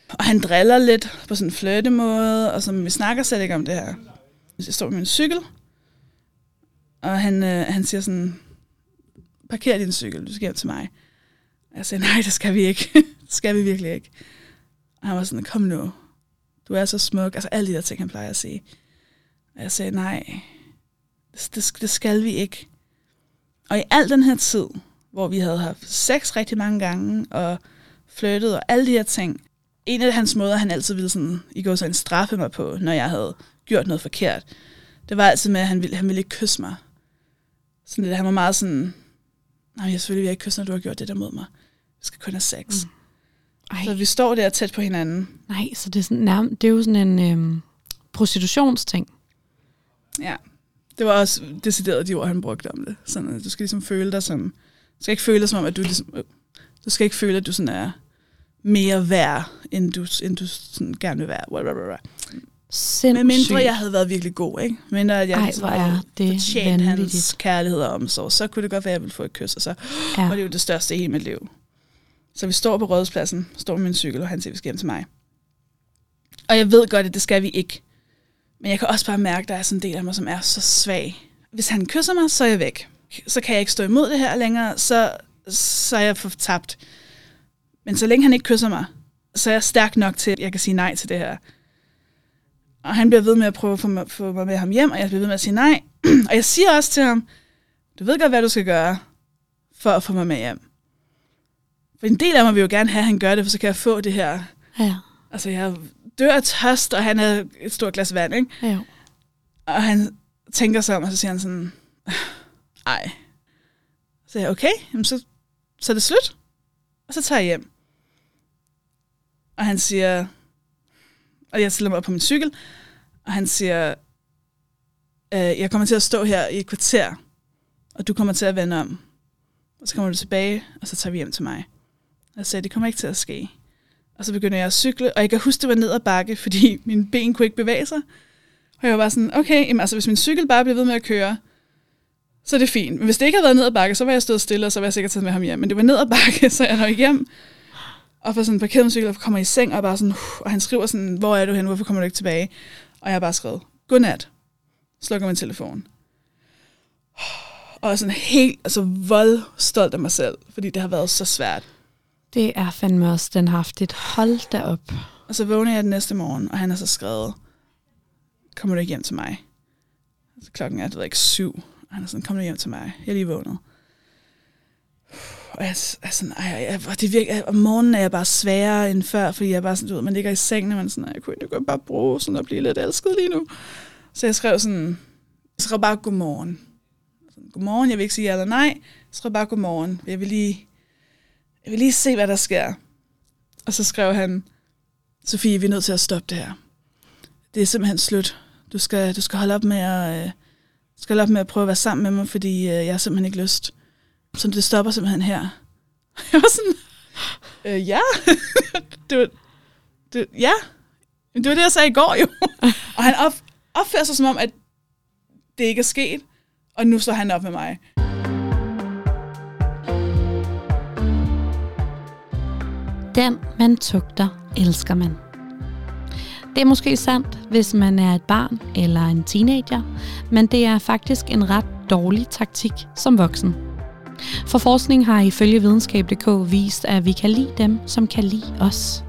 Og han driller lidt på sådan en flirtemåde, og så vi snakker slet ikke om det her. Så jeg står med min cykel, og han, øh, han siger sådan, parker din cykel, du skal hjem til mig. Jeg sagde, nej, det skal vi ikke. Det skal vi virkelig ikke. Og han var sådan, kom nu. Du er så smuk. Altså alle de der ting, han plejer at sige. Og jeg sagde, nej, det, det skal vi ikke. Og i al den her tid, hvor vi havde haft sex rigtig mange gange, og flyttet og alle de her ting, en af hans måder, han altid ville sådan, i går sådan straffe mig på, når jeg havde gjort noget forkert, det var altid med, at han ville, han ville ikke kysse mig. Sådan lidt, han var meget sådan, nej, jeg selvfølgelig vil jeg ikke kysse, når du har gjort det der mod mig. Vi skal kun have sex. Mm. Så vi står der tæt på hinanden. Nej, så det er, sådan, nærm- det er jo sådan en øhm, prostitutionsting. Ja, det var også decideret de ord, han brugte om det. Sådan, du skal ligesom føle dig som... Du skal ikke føle dig som om, at du ligesom... Du skal ikke føle, at du sådan er mere værd, end du, end du sådan gerne vil være. Sindssygt. Men mindre jeg havde været virkelig god, ikke? Mindre at jeg Ej, havde fortjent hans kærlighed og omsorg, så kunne det godt være, at jeg ville få et kys, og så ja. var det jo det største i hele mit liv. Så vi står på Rådhuspladsen, står med min cykel, og han siger, vi skal hjem til mig. Og jeg ved godt, at det skal vi ikke. Men jeg kan også bare mærke, at der er sådan en del af mig, som er så svag. Hvis han kysser mig, så er jeg væk. Så kan jeg ikke stå imod det her længere, så, så er jeg fortabt. Men så længe han ikke kysser mig, så er jeg stærk nok til, at jeg kan sige nej til det her. Og han bliver ved med at prøve at få mig, få mig med ham hjem, og jeg bliver ved med at sige nej. Og jeg siger også til ham, du ved godt, hvad du skal gøre, for at få mig med hjem. For en del af mig vil jo gerne have, at han gør det, for så kan jeg få det her. Ja. Altså, jeg dør af tørst, og han havde et stort glas vand, ikke? Ja. Og han tænker sig om, og så siger han sådan, ej. Så jeg, okay, så, så er det slut. Og så tager jeg hjem. Og han siger, og jeg stiller mig op på min cykel, og han siger, øh, jeg kommer til at stå her i et kvarter, og du kommer til at vende om. Og så kommer du tilbage, og så tager vi hjem til mig. Og jeg sagde, det kommer ikke til at ske. Og så begynder jeg at cykle, og jeg kan huske, det var ned ad bakke, fordi mine ben kunne ikke bevæge sig. Og jeg var bare sådan, okay, jamen, altså, hvis min cykel bare bliver ved med at køre, så er det fint. Men hvis det ikke havde været ned ad bakke, så var jeg stået stille, og så var jeg sikkert taget med ham hjem. Men det var ned ad bakke, så jeg nåede hjem. Og får sådan en parkeret cykel, og kommer i seng, og bare sådan, og han skriver sådan, hvor er du hen, hvorfor kommer du ikke tilbage? Og jeg har bare skrevet, godnat. Slukker min telefon. Og sådan helt, altså voldstolt af mig selv, fordi det har været så svært. Det er fandme også den haftigt. Hold da op. Og så vågner jeg den næste morgen, og han har så skrevet, kommer du ikke hjem til mig? Så klokken er, det ved ikke, syv, og han er sådan, kommer du hjem til mig? Jeg er lige vågnet. Og jeg er sådan, ej, jeg, det virker, om morgenen er jeg bare sværere end før, fordi jeg bare sådan, du ved, man ligger i sengen, og man er sådan, jeg kunne ikke bare bruge sådan at blive lidt elsket lige nu. Så jeg skrev sådan, jeg skrev bare godmorgen. Godmorgen, jeg vil ikke sige ja eller nej. Jeg skrev bare godmorgen. Jeg vil lige, jeg vil lige se, hvad der sker. Og så skrev han, Sofie, vi er nødt til at stoppe det her. Det er simpelthen slut. Du skal, du skal holde op med at, øh, skal holde op med at prøve at være sammen med mig, fordi øh, jeg har simpelthen ikke lyst. Så det stopper simpelthen her. Jeg var sådan, øh, ja. det var, det, ja. Men det var det, jeg sagde i går jo. Og han op, opfører sig som om, at det ikke er sket. Og nu står han op med mig. Den, man tugter, elsker man. Det er måske sandt, hvis man er et barn eller en teenager, men det er faktisk en ret dårlig taktik som voksen. For forskning har ifølge videnskab punktum d k vist, at vi kan lide dem, som kan lide os.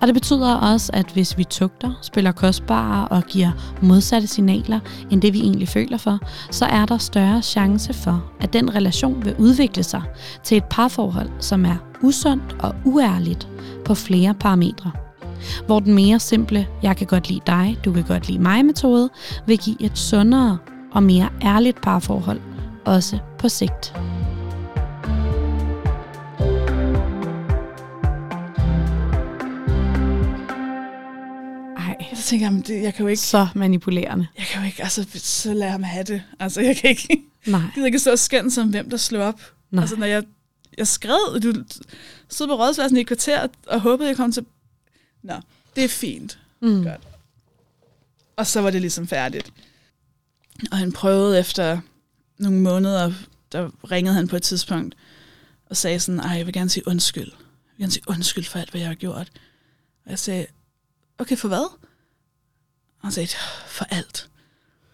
Og det betyder også, at hvis vi tugter, spiller kostbare og giver modsatte signaler end det, vi egentlig føler for, så er der større chance for, at den relation vil udvikle sig til et parforhold, som er usundt og uærligt på flere parametre. Hvor den mere simple, jeg kan godt lide dig, du kan godt lide mig metode, vil give et sundere og mere ærligt parforhold, også på sigt. Så tænker jeg, det, jeg kan jo ikke... Så manipulerende. Jeg kan jo ikke, altså, så lad ham have det. Altså, jeg kan ikke... Nej. Jeg gider ikke stå og skændes om, hvem der slog op. Nej. Altså, når jeg, jeg skred, du stod på Rådhuspladsen i et kvarter, og håbede, jeg kom til... Nå, det er fint. Mm. Godt. Og så var det ligesom færdigt. Og han prøvede efter nogle måneder, der ringede han på et tidspunkt, og sagde sådan, ej, jeg vil gerne sige undskyld. Jeg vil gerne sige undskyld for alt, hvad jeg har gjort. Og jeg sagde, okay, for hvad? Og han sagde, for alt.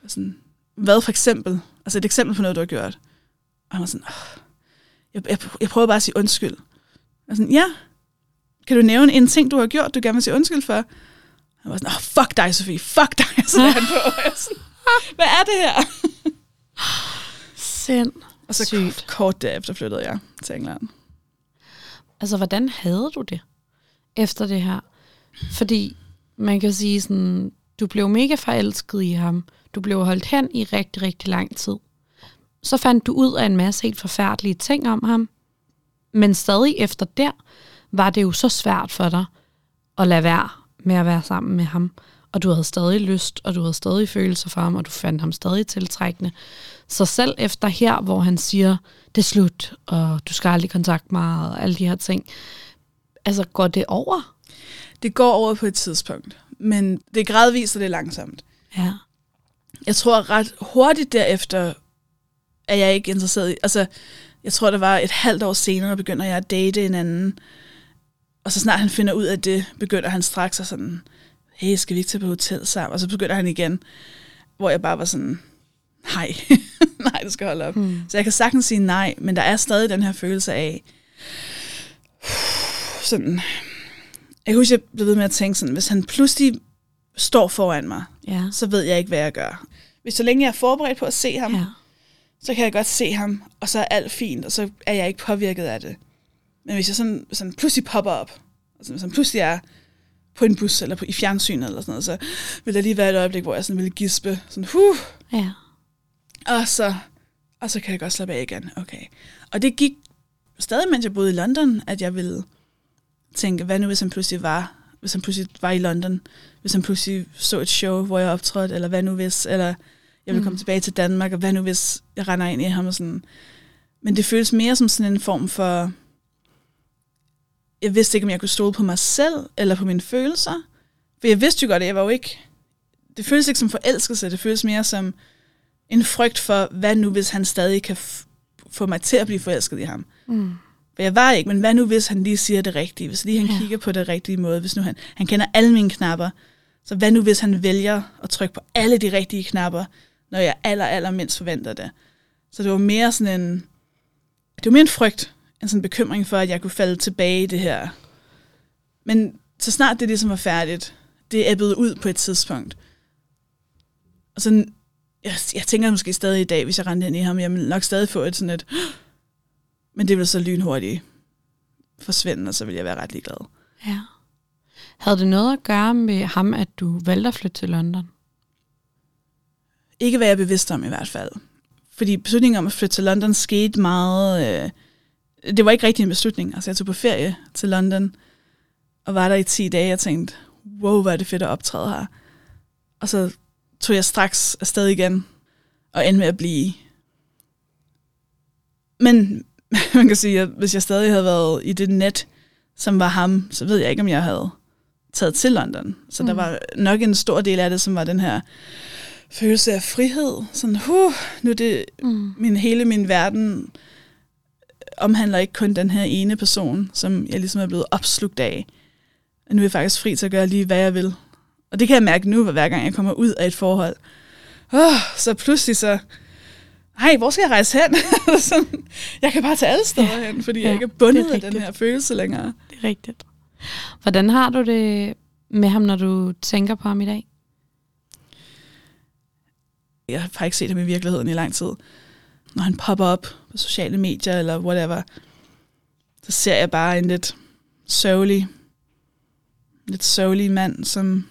Sådan, hvad for eksempel? Altså et eksempel på noget, du har gjort. Og han var sådan, åh, jeg, jeg, jeg prøver bare at sige undskyld. Og sådan, ja. Kan du nævne en ting, du har gjort, du gerne vil sige undskyld for? Og han var sådan, åh, fuck dig, Sofie, fuck dig. Så var han på, og jeg sådan, hvad er det her? Sind. Og så kort, kort derefter flyttede jeg til England. Altså, hvordan havde du det efter det her? Fordi man kan sige sådan... Du blev mega forelsket i ham. Du blev holdt hen i rigtig, rigtig lang tid. Så fandt du ud af en masse helt forfærdelige ting om ham. Men stadig efter der, var det jo så svært for dig at lade være med at være sammen med ham. Og du havde stadig lyst, og du havde stadig følelser for ham, og du fandt ham stadig tiltrækkende. Så selv efter her, hvor han siger, det er slut, og du skal aldrig kontakte mig, og alle de her ting. Altså, går det over? Det går over på et tidspunkt. Men det er gradvist, og det er langsomt. Ja. Jeg tror ret hurtigt derefter, at jeg ikke interesseret i... Altså, jeg tror, det var et halvt år senere, begynder jeg at date en anden. Og så snart han finder ud af det, begynder han straks at sådan... Hey, skal vi ikke tage på hotel sammen? Og så begynder han igen, hvor jeg bare var sådan... Nej, nej, det skal holde op. Mm. Så jeg kan sagtens sige nej, men der er stadig den her følelse af... Sådan... Jeg husker, jeg blev ved med at tænke sådan, hvis han pludselig står foran mig, ja. Så ved jeg ikke, hvad jeg gør. Hvis så længe jeg er forberedt på at se ham, ja. Så kan jeg godt se ham, og så er alt fint, og så er jeg ikke påvirket af det. Men hvis jeg sådan, sådan pludselig popper op, altså hvis han pludselig er på en bus, eller på, i fjernsynet, eller sådan noget, så vil der lige være et øjeblik, hvor jeg sådan ville gispe, sådan huh, ja. og, så, og så kan jeg godt slappe af igen. Okay. Og det gik stadig, mens jeg boede i London, at jeg ville... tænke, hvad nu hvis han pludselig var hvis han pludselig var i London, hvis han pludselig så et show, hvor jeg optrådte, eller hvad nu hvis, eller jeg vil komme mm. tilbage til Danmark, og hvad nu hvis jeg render ind i ham og sådan. Men det føles mere som sådan en form for, jeg vidste ikke, om jeg kunne stole på mig selv, eller på mine følelser, for jeg vidste jo godt, at jeg var jo ikke, det føles ikke som forelskelse, det føles mere som en frygt for, hvad nu hvis han stadig kan f- få mig til at blive forelsket i ham. Mm. For jeg var ikke, men hvad nu hvis han lige siger det rigtige, hvis lige han ja. kigger på det rigtige måde, hvis nu han, han kender alle mine knapper, så hvad nu hvis han vælger at trykke på alle de rigtige knapper, når jeg aller, aller mindst forventer det. Så det var mere sådan en, det var mere en frygt, en sådan bekymring for, at jeg kunne falde tilbage i det her. Men så snart det ligesom var færdigt, det ebbede ud på et tidspunkt. Og sådan, jeg, jeg tænker måske stadig i dag, hvis jeg rendte ind i ham, jeg ville nok stadig få et sådan et, men det ville så lynhurtigt forsvinde, og så ville jeg være ret ligeglad. Ja. Havde det noget at gøre med ham, at du valgte at flytte til London? Ikke hvad jeg er bevidst om i hvert fald. Fordi beslutningen om at flytte til London skete meget... Øh, det var ikke rigtig en beslutning. Altså jeg tog på ferie til London, og var der i ti dage, og tænkte, wow, hvor er det fedt at optræde her. Og så tog jeg straks afsted igen, og endte med at blive... Men... Man kan sige, at hvis jeg stadig havde været i det net, som var ham, så ved jeg ikke, om jeg havde taget til London. Så mm. der var nok en stor del af det, som var den her følelse af frihed. Sådan, huh, nu er det mm. min, hele min verden omhandler ikke kun den her ene person, som jeg ligesom er blevet opslugt af. Og nu er jeg faktisk fri til at gøre lige, hvad jeg vil. Og det kan jeg mærke nu, hver gang jeg kommer ud af et forhold. Oh, så pludselig så... Hej, hvor skal jeg rejse hen? Jeg kan bare tage alle steder ja, hen, fordi ja, jeg ikke er bundet er af den her følelse længere. Det er rigtigt. Hvordan har du det med ham, når du tænker på ham i dag? Jeg har ikke set ham i virkeligheden i lang tid. Når han popper op på sociale medier eller whatever, så ser jeg bare en lidt sørgelig, lidt sørgelig mand, som...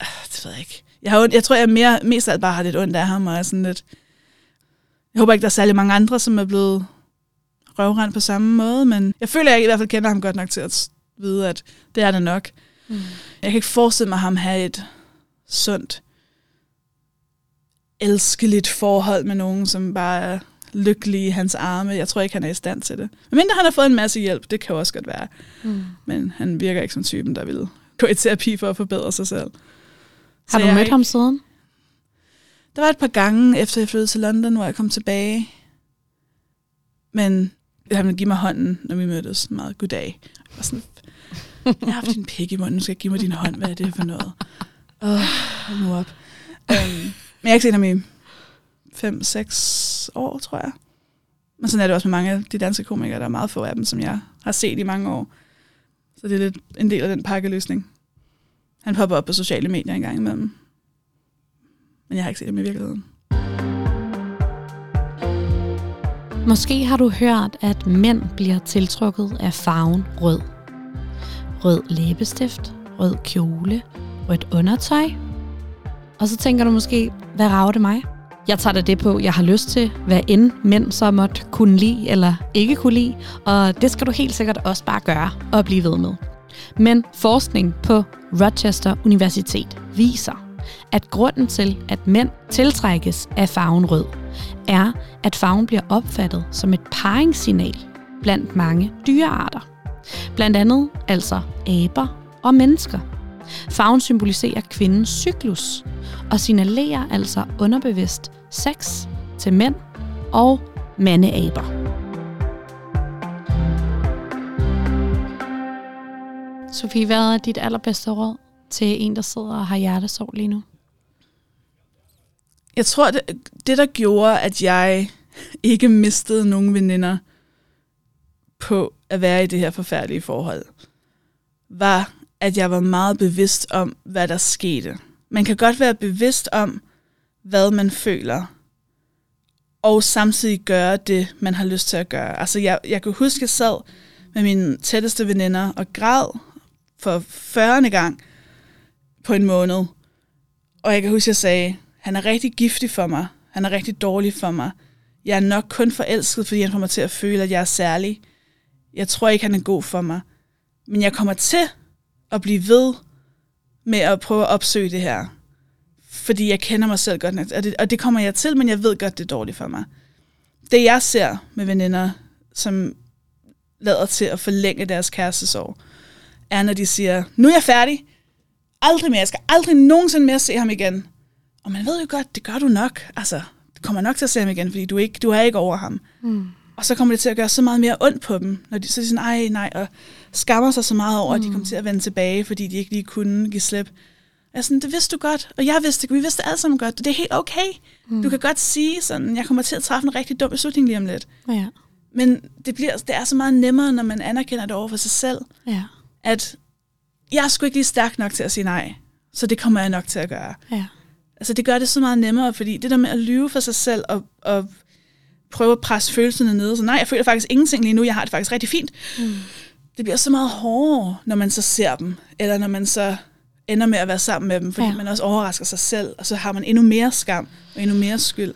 Det ved jeg ikke. Jeg, har, jeg tror, jeg mere, mest af alt bare har lidt ondt af ham, og er sådan lidt... Jeg håber ikke, der er særlig mange andre, som er blevet røvrendt på samme måde, men jeg føler, jeg i hvert fald kender ham godt nok til at vide, at det er det nok. Mm. Jeg kan ikke forestille mig ham have et sundt, elskeligt forhold med nogen, som bare er lykkelig i hans arme. Jeg tror ikke, han er i stand til det. Men mindre han har fået en masse hjælp, det kan også godt være. Mm. Men han virker ikke som typen, der vil gå i terapi for at forbedre sig selv. Har du mødt ikke... ham siden? Der var et par gange, efter jeg flyttede til London, hvor jeg kom tilbage. Men han ville give mig hånden, når vi mødtes. Meget goddag. Jeg var sådan, jeg har haft din pik i munden, nu skal jeg give mig din hånd. Hvad er det for noget? Åh, oh, hold nu op. Um, men jeg har ikke set ham i fem seks år, tror jeg. Men sådan er det også med mange af de danske komikere. Der er meget få af dem, som jeg har set i mange år. Så det er lidt en del af den pakkeløsning. Han popper op på sociale medier en gang imellem. Men jeg har ikke set ham i virkeligheden. Måske har du hørt, at mænd bliver tiltrukket af farven rød. Rød læbestift, rød kjole, rødt undertøj. Og så tænker du måske, hvad rager det mig? Jeg tager da det på, jeg har lyst til, hvad end mænd så måtte kunne lide eller ikke kunne lide. Og det skal du helt sikkert også bare gøre og blive ved med. Men forskning på Rochester Universitet viser, at grunden til, at mænd tiltrækkes af farven rød, er, at farven bliver opfattet som et parringssignal blandt mange dyrearter. Blandt andet altså aber og mennesker. Farven symboliserer kvindens cyklus og signalerer altså underbevidst sex til mænd og mandeaber. Sofie, hvad er dit allerbedste råd til en, der sidder og har hjertesorg lige nu? Jeg tror, det, det der gjorde, at jeg ikke mistede nogen veninder på at være i det her forfærdelige forhold, var, at jeg var meget bevidst om, hvad der skete. Man kan godt være bevidst om, hvad man føler, og samtidig gøre det, man har lyst til at gøre. Altså, jeg, jeg kan huske, at jeg sad med mine tætteste veninder og græd for fyrrende gang på en måned. Og jeg kan huske, at jeg sagde, han er rigtig giftig for mig. Han er rigtig dårlig for mig. Jeg er nok kun forelsket, fordi han får mig til at føle, at jeg er særlig. Jeg tror ikke, han er god for mig. Men jeg kommer til at blive ved med at prøve at opsøge det her. Fordi jeg kender mig selv godt nok. Og det, og det kommer jeg til, men jeg ved godt, det er dårligt for mig. Det jeg ser med veninder, som lader til at forlænge deres kærestesorg, er, når de siger, nu er jeg færdig. Aldrig mere. Jeg skal aldrig nogensinde mere se ham igen. Og man ved jo godt, det gør du nok. Altså, du kommer nok til at se ham igen, fordi du, ikke, du er ikke over ham. Mm. Og så kommer det til at gøre så meget mere ondt på dem, når de så siger, nej, nej, og skammer sig så meget over, mm. at de kommer til at vende tilbage, fordi de ikke lige kunne give slip. Jeg er sådan, det vidste du godt, og jeg vidste det, vi vidste alle sammen godt, det er helt okay. Mm. Du kan godt sige sådan, jeg kommer til at træffe en rigtig dum beslutning lige om lidt. Ja. Men det, bliver, det er så meget nemmere, når man anerkender det over for sig selv, ja. At jeg er sgu ikke lige stærk nok til at sige nej, så det kommer jeg nok til at gøre. Ja. Altså det gør det så meget nemmere, fordi det der med at lyve for sig selv og, og prøve at presse følelserne ned, så nej, jeg føler faktisk ingenting lige nu, jeg har det faktisk rigtig fint. Mm. Det bliver så meget hårdere, når man så ser dem, eller når man så ender med at være sammen med dem, fordi ja. Man også overrasker sig selv, og så har man endnu mere skam og endnu mere skyld.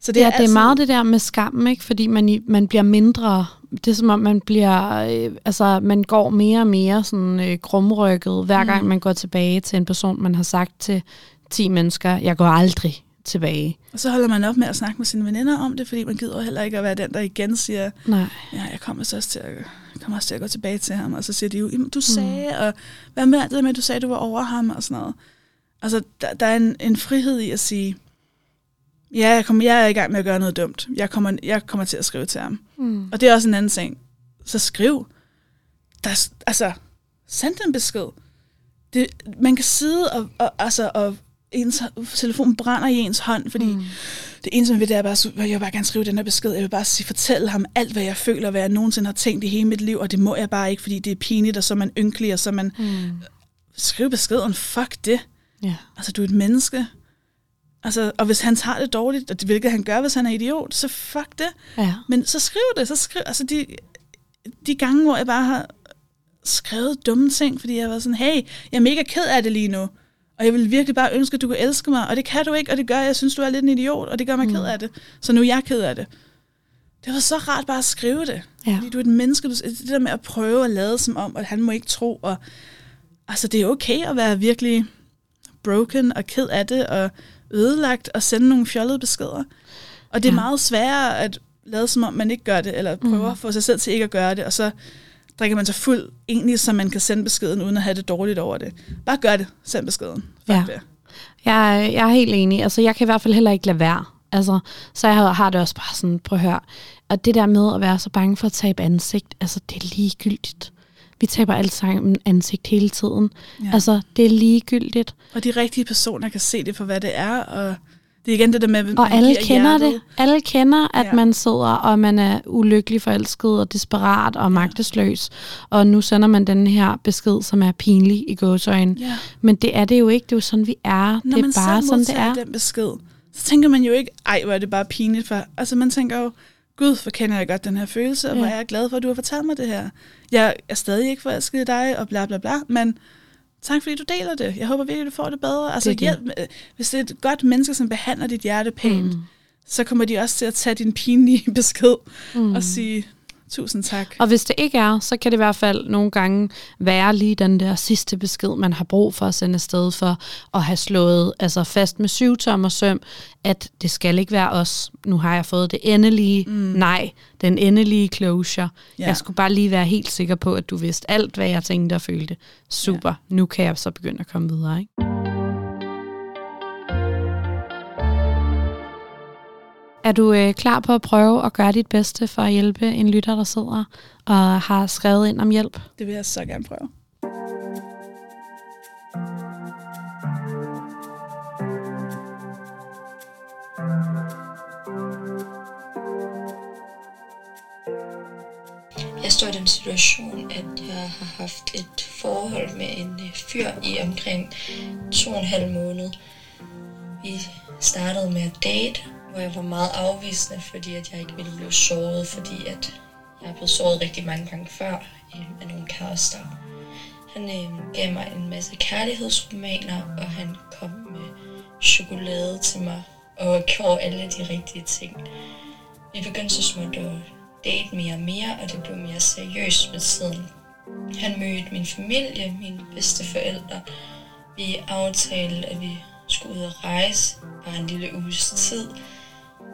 Så det, ja, er, altså det er meget det der med skam, ikke? Fordi man, man bliver mindre. Det er som om, man bliver, øh, altså man går mere og mere sådan øh, krumrykket, hver gang mm. man går tilbage til en person, man har sagt til ti mennesker, jeg går aldrig tilbage. Og så holder man op med at snakke med sine veninder om det, fordi man gider heller ikke at være den, der igen siger, nej. Ja, jeg kommer så også til at, jeg kommer også til at gå tilbage til ham, og så siger de jo, du sagde, mm. og hvad med det med, du sagde, du var over ham, og sådan noget. Altså, der, der er en, en frihed i at sige, ja, jeg, kommer, jeg er i gang med at gøre noget dumt. Jeg kommer, jeg kommer til at skrive til ham. Mm. Og det er også en anden ting. Så skriv. Der, altså, send en besked. Det, man kan sidde og, og, altså, og ens telefon brænder i ens hånd, fordi mm. det eneste, man vil, det er bare, jeg vil bare gerne skrive den her besked. Jeg vil bare sige, fortælle ham alt, hvad jeg føler, hvad jeg nogensinde har tænkt i hele mit liv, og det må jeg bare ikke, fordi det er pinligt, og så er man ynkelig, og så man mm. skriv beskeden, fuck det. Yeah. Altså, du er et menneske. Altså, og hvis han tager det dårligt, og det, hvilket han gør, hvis han er idiot, så fuck det. Ja. Men så skriv det, så skriv. Altså de, de gange, hvor jeg bare har skrevet dumme ting, fordi jeg var sådan, hey, jeg er mega ked af det lige nu, og jeg ville virkelig bare ønske, at du kunne elske mig, og det kan du ikke, og det gør, jeg synes, du er lidt en idiot, og det gør mig mm. ked af det, så nu er jeg ked af det. Det var så rart bare at skrive det, ja. Fordi du er et menneske, du, det der med at prøve at lade som om, at han må ikke tro, og altså det er okay at være virkelig broken og ked af det, og ødelagt og sende nogle fjollede beskeder. Og det er ja. Meget sværere at lade som om, man ikke gør det, eller prøver mm. at få sig selv til ikke at gøre det, og så drikker man sig fuld, egentlig, så man kan sende beskeden, uden at have det dårligt over det. Bare gør det, send beskeden. Ja. Det. Jeg, jeg er helt enig. Altså, jeg kan i hvert fald heller ikke lade være. Altså, så jeg har det også bare sådan, prøv at høre. Og det der med at være så bange for at tabe ansigt, altså, det er ligegyldigt. Vi taber alt sammen ansigt hele tiden. Ja. Altså, det er ligegyldigt. Og de rigtige personer kan se det for, hvad det er. Og det er igen det der med, og alle kender hjertet. Det. Alle kender, at ja. Man sidder, og man er ulykkelig forelsket, og desperat, og ja. Magtesløs. Og nu sender man den her besked, som er pinlig i gåseøjne. Ja. Men det er det jo ikke. Det er jo sådan, vi er. Når det er bare sådan, det er. Den besked, så tænker man jo ikke, ej, hvor er det bare pinligt. For altså, man tænker jo, gud, for kender jeg godt den her følelse, og hvor ja. Jeg er glad for, at du har fortalt mig det her. Jeg er stadig ikke forelsket i dig, og bla bla bla, men tak fordi du deler det. Jeg håber virkelig, du får det bedre. Altså, det det. Hjælp, hvis det er et godt menneske, som behandler dit hjerte pænt, mm. så kommer de også til at tage din pinlige besked mm. og sige tusind tak. Og hvis det ikke er, så kan det i hvert fald nogle gange være lige den der sidste besked, man har brug for at sende afsted for at have slået altså fast med syvtommer søm, at det skal ikke være os. Nu har jeg fået det endelige mm. nej, den endelige closure. Ja. Jeg skulle bare lige være helt sikker på, at du vidste alt, hvad jeg tænkte og følte. Super, ja. Nu kan jeg så begynde at komme videre, ikke? Er du øh, klar på at prøve at gøre dit bedste for at hjælpe en lytter, der sidder og har skrevet ind om hjælp? Det vil jeg så gerne prøve. Jeg står i den situation, at jeg har haft et forhold med en fyr i omkring to og en halv måned. Vi startede med at date, hvor jeg var meget afvisende, fordi at jeg ikke ville blive såret, fordi at jeg er blevet såret rigtig mange gange før øh, af nogle kærester. Han øh, gav mig en masse kærlighedsromaner, og han kom med chokolade til mig og gjorde alle de rigtige ting. Vi begyndte så småt at date mere og mere, og det blev mere seriøst med tiden. Han mødte min familie, mine bedsteforældre. Vi aftalte, at vi skulle ud og rejse bare en lille uges tid,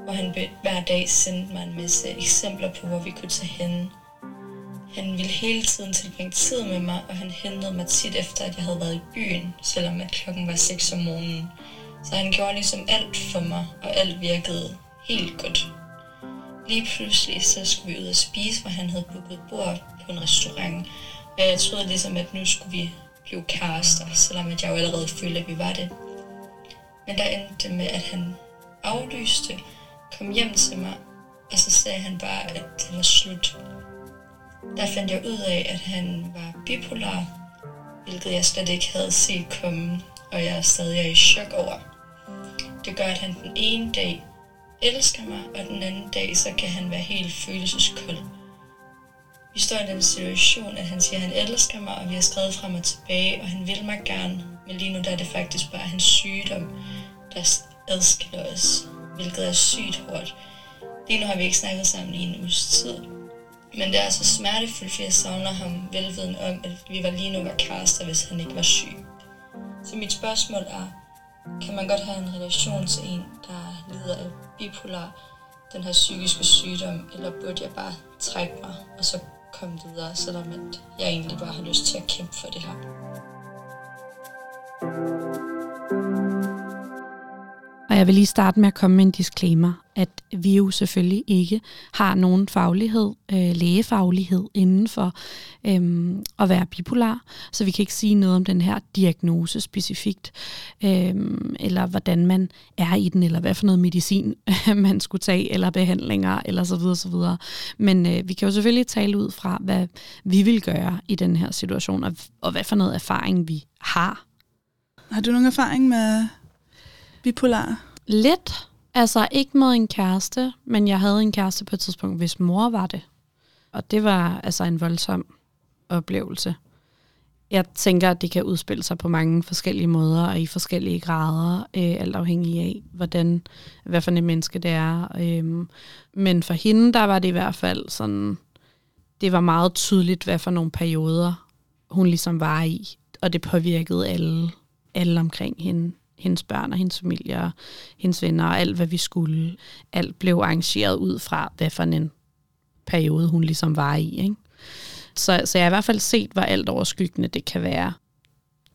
og han hver dag sendte mig en masse eksempler på, hvor vi kunne tage hen. Han ville hele tiden tilbringe tid med mig, og han hentede mig tit efter, at jeg havde været i byen, selvom at klokken var seks om morgenen. Så han gjorde ligesom alt for mig, og alt virkede helt godt. Lige pludselig så skulle vi ud og spise, hvor han havde booket bord på en restaurant, og jeg troede ligesom, at nu skulle vi blive kærester, selvom at jeg jo allerede følte, at vi var det. Men der endte med, at han aflyste, kom hjem til mig, og så sagde han bare, at det var slut. Der fandt jeg ud af, at han var bipolar, hvilket jeg slet ikke havde set komme, og jeg er stadig i chok over. Det gør, at han den ene dag elsker mig, og den anden dag, så kan han være helt følelseskold. Vi står i den situation, at han siger, at han elsker mig, og vi har skrevet frem og tilbage, og han vil mig gerne, men lige nu der er det faktisk bare hans sygdom, der adskiller os, hvilket er sygt hårdt. Lige nu har vi ikke snakket sammen i en uges tid, men det er så smertefuldt, for jeg savner ham velviden om, at vi var lige nu var kærester, hvis han ikke var syg. Så mit spørgsmål er, kan man godt have en relation til en, der lider af bipolar, den her psykiske sygdom, eller burde jeg bare trække mig og så komme videre, selvom at jeg egentlig bare har lyst til at kæmpe for det her? Og jeg vil lige starte med at komme med en disclaimer, at vi jo selvfølgelig ikke har nogen faglighed, øh, lægefaglighed inden for øh, at være bipolar, så vi kan ikke sige noget om den her diagnose specifikt, øh, eller hvordan man er i den, eller hvad for noget medicin man skulle tage, eller behandlinger, eller så videre, så videre. Men øh, vi kan jo selvfølgelig tale ud fra, hvad vi vil gøre i den her situation, og, og hvad for noget erfaring vi har. Har du nogen erfaring med bipolar? Lidt. Altså ikke med en kæreste, men jeg havde en kæreste på et tidspunkt, hvis mor var det. Og det var altså en voldsom oplevelse. Jeg tænker, at det kan udspille sig på mange forskellige måder og i forskellige grader, øh, alt afhængig af, hvordan, hvad for en menneske det er. Øh. Men for hende, der var det i hvert fald sådan, det var meget tydeligt, hvad for nogle perioder hun ligesom var i. Og det påvirkede alle, alle omkring hende. Hendes børn og hendes familie og hendes venner og alt, hvad vi skulle. Alt blev arrangeret ud fra, hvad for en periode hun ligesom var i. Ikke? Så, så jeg har i hvert fald set, hvor alt overskyggende det kan være.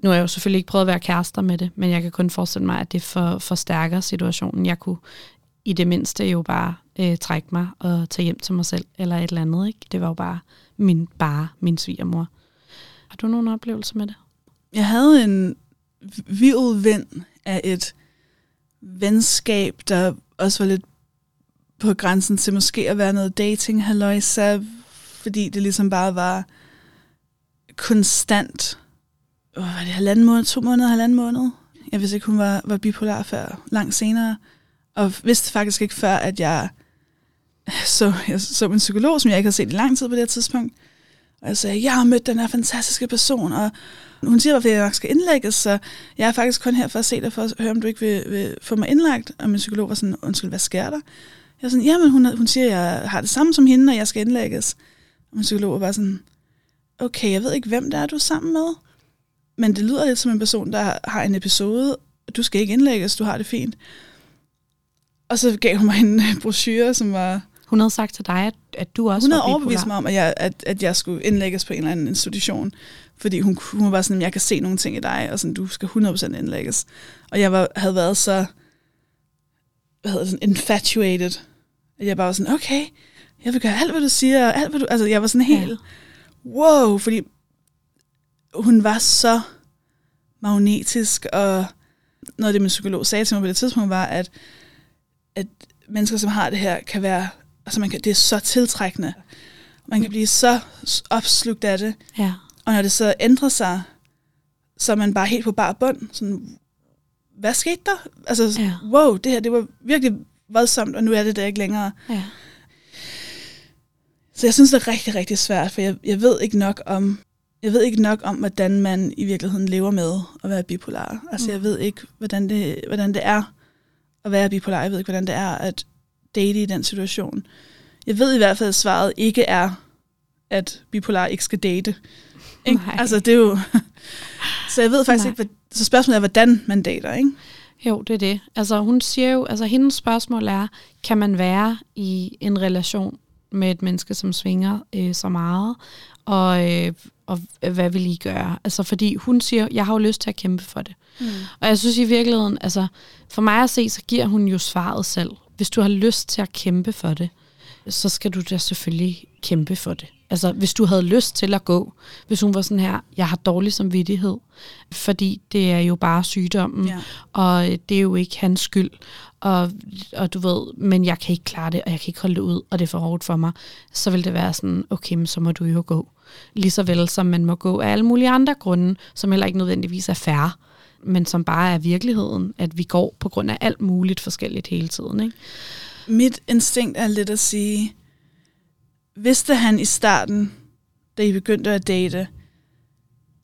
Nu har jeg jo selvfølgelig ikke prøvet at være kærester med det, men jeg kan kun forestille mig, at det for, forstærker situationen. Jeg kunne i det mindste jo bare øh, trække mig og tage hjem til mig selv eller et eller andet. Ikke? Det var jo bare min, bare min svigermor. Har du nogen oplevelser med det? Jeg havde en vild ven af et venskab, der også var lidt på grænsen til måske at være noget dating, halløjsa, fordi det ligesom bare var konstant. Åh, var det halvanden måned, to måneder, halvanden måned? Jeg vidste ikke, hun var, var bipolar før, langt senere. Og vidste faktisk ikke før, at jeg så, jeg så en psykolog, som jeg ikke havde set i lang tid på det her tidspunkt. Og jeg sagde, jeg har mødt den her fantastiske person, og hun siger, at jeg nok skal indlægges, så jeg er faktisk kun her for at se dig, for at høre, om du ikke vil, vil få mig indlagt. Og min psykolog var sådan, undskyld, hvad sker der? Jeg var sådan, jamen hun, hun siger, at jeg har det samme som hende, og jeg skal indlægges. Og min psykolog var sådan, okay, jeg ved ikke, hvem det er, du er sammen med, men det lyder lidt som en person, der har en episode, og du skal ikke indlægges, du har det fint. Og så gav hun mig en brochure, som var... Hun havde sagt til dig, at, at du også var bipolar. Hun havde overbevist mig om, at jeg, at, at jeg skulle indlægges på en eller anden institution. Fordi hun, hun var sådan, at jeg kan se nogle ting i dig, og sådan, du skal hundrede procent indlægges. Og jeg var, havde været så hvad hedder det, sådan infatuated, at jeg bare var sådan, okay, jeg vil gøre alt, hvad du siger, alt, hvad du... Altså, jeg var sådan helt, ja. Wow, fordi hun var så magnetisk, og noget af det, min psykolog sagde til mig på det tidspunkt, var, at, at mennesker, som har det her, kan være... Altså man kan, det er så tiltrækkende. Man kan blive så opslugt af det. Ja. Og når det så ændrer sig, så er man bare helt på bar bund. Sådan, hvad skete der? Altså, ja. Wow, det her det var virkelig voldsomt, og nu er det der ikke længere. Ja. Så jeg synes, det er rigtig, rigtig svært, for jeg, jeg, ved ikke nok om, jeg ved ikke nok om, hvordan man i virkeligheden lever med at være bipolar. Altså mm. jeg ved ikke, hvordan det, hvordan det er at være bipolar. Jeg ved ikke, hvordan det er at date i den situation. Jeg ved i hvert fald, at svaret ikke er at bipolar ikke skal date. Ikke? Altså, det er jo... så jeg ved faktisk Nej. ikke, hvad... så spørgsmålet er, hvordan man dater, ikke? Jo, det er det. Altså, hun siger jo... Altså, hendes spørgsmål er, kan man være i en relation med et menneske, som svinger øh, så meget? Og... Øh, og hvad vil I gøre? Altså, fordi hun siger, jeg har jo lyst til at kæmpe for det. Mm. Og jeg synes i virkeligheden, altså, for mig at se, så giver hun jo svaret selv. Hvis du har lyst til at kæmpe for det, så skal du da selvfølgelig kæmpe for det. Altså, hvis du havde lyst til at gå, hvis hun var sådan her, jeg har dårlig samvittighed, fordi det er jo bare sygdommen, yeah. og det er jo ikke hans skyld, og, og du ved, men jeg kan ikke klare det, og jeg kan ikke holde det ud, og det er for hårdt for mig, så vil det være sådan, okay, men så må du jo gå. Lige så vel som man må gå af alle mulige andre grunde, som heller ikke nødvendigvis er fair, men som bare er virkeligheden, at vi går på grund af alt muligt forskelligt hele tiden. Ikke? Mit instinkt er lidt at sige, vidste han i starten, da I begyndte at date,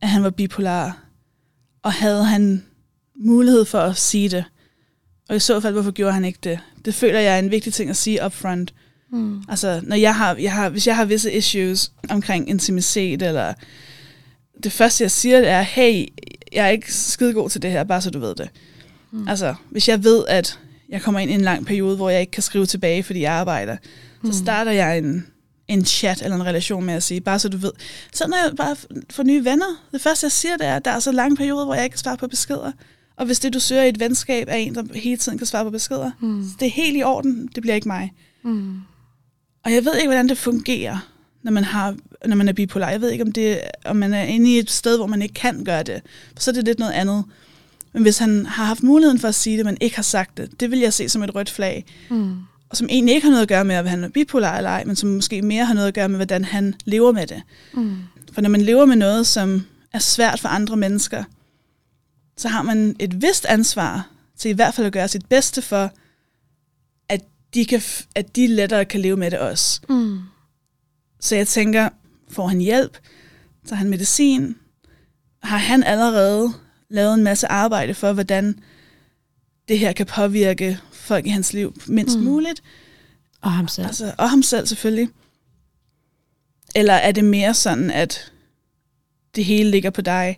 at han var bipolar, og havde han mulighed for at sige det? Og i så fald, hvorfor gjorde han ikke det? Det føler jeg er en vigtig ting at sige upfront. Mm. Altså, når jeg har, jeg har, hvis jeg har visse issues omkring intimitet, eller det første, jeg siger, det er, hey, jeg er ikke skidegod til det her, bare så du ved det. Mm. Altså, hvis jeg ved, at jeg kommer ind i en lang periode, hvor jeg ikke kan skrive tilbage, fordi jeg arbejder, mm. så starter jeg en... en chat eller en relation med at sige, bare så du ved. Sådan er jeg bare for nye venner. Det første, jeg siger, det er, at der er så lange perioder, hvor jeg ikke kan svare på beskeder. Og hvis det, du søger i et venskab, er en, der hele tiden kan svare på beskeder, mm. det er helt i orden, det bliver ikke mig. Mm. Og jeg ved ikke, hvordan det fungerer, når man, har, når man er bipolar. Jeg ved ikke, om, det, om man er inde i et sted, hvor man ikke kan gøre det. Så er det lidt noget andet. Men hvis han har haft muligheden for at sige det, men ikke har sagt det, det vil jeg se som et rødt flag. Mm. Og som egentlig ikke har noget at gøre med, at han er bipolar eller ej, men som måske mere har noget at gøre med, hvordan han lever med det. Mm. For når man lever med noget, som er svært for andre mennesker, så har man et vist ansvar til i hvert fald at gøre sit bedste for, at de, kan, at de lettere kan leve med det også. Mm. Så jeg tænker, får han hjælp? Tager han medicin? Har han allerede lavet en masse arbejde for, hvordan det her kan påvirke folk i hans liv mindst mm. muligt. Og ham selv. Altså, og ham selv selvfølgelig. Eller er det mere sådan, at det hele ligger på dig?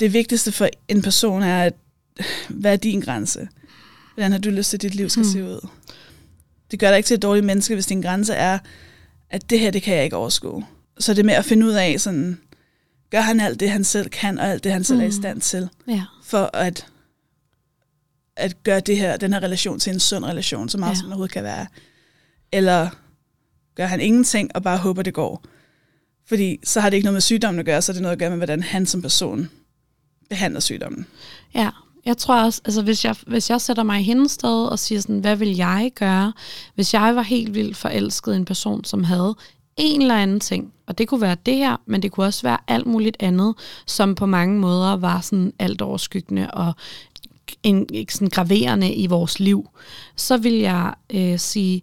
Det vigtigste for en person er, at, hvad er din grænse? Hvordan har du lyst til, at dit liv skal mm. se ud? Det gør dig ikke til et dårligt menneske, hvis din grænse er, at det her, det kan jeg ikke overskue. Så det med at finde ud af, sådan, gør han alt det, han selv kan, og alt det, han selv mm. er i stand til, ja. for at... at gøre det her, den her relation til en sund relation, så meget ja. som overhovedet kan være. Eller gør han ingenting, og bare håber, det går. Fordi så har det ikke noget med sygdommen at gøre, så er det noget at gøre med, hvordan han som person behandler sygdommen. Ja, jeg tror også, altså hvis jeg, hvis jeg sætter mig i hendes sted og siger sådan, hvad vil jeg gøre, hvis jeg var helt vildt forelsket en person, som havde en eller anden ting, og det kunne være det her, men det kunne også være alt muligt andet, som på mange måder var sådan alt overskyggende og en, sådan graverende i vores liv, så vil jeg øh, sige,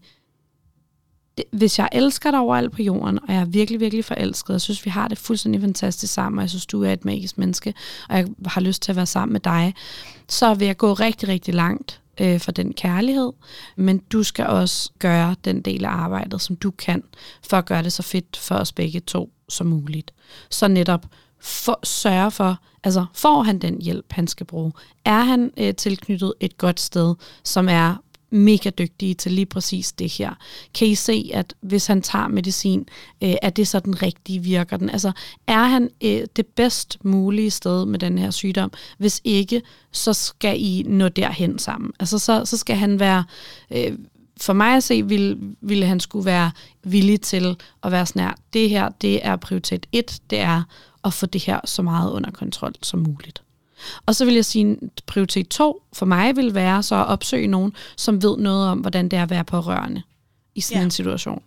det, hvis jeg elsker dig overalt på jorden, og jeg er virkelig, virkelig forelsket, og jeg synes, vi har det fuldstændig fantastisk sammen, og jeg synes, du er et magisk menneske, og jeg har lyst til at være sammen med dig, så vil jeg gå rigtig, rigtig langt øh, for den kærlighed, men du skal også gøre den del af arbejdet, som du kan, for at gøre det så fedt for os begge to som muligt. Så netop for, sørge for, altså får han den hjælp, han skal bruge? Er han øh, tilknyttet et godt sted, som er mega dygtige til lige præcis det her? Kan I se, at hvis han tager medicin, øh, er det så den rigtige, virker den? Altså er han øh, det bedst mulige sted med den her sygdom? Hvis ikke, så skal I nå derhen sammen. Altså så, så skal han være... Øh, For mig at se, ville, ville han skulle være villig til at være sådan her, det her, det er prioritet et, det er at få det her så meget under kontrol som muligt. Og så vil jeg sige, prioritet to for mig vil være så at opsøge nogen, som ved noget om, hvordan det er at være pårørende i sådan ja. en situation.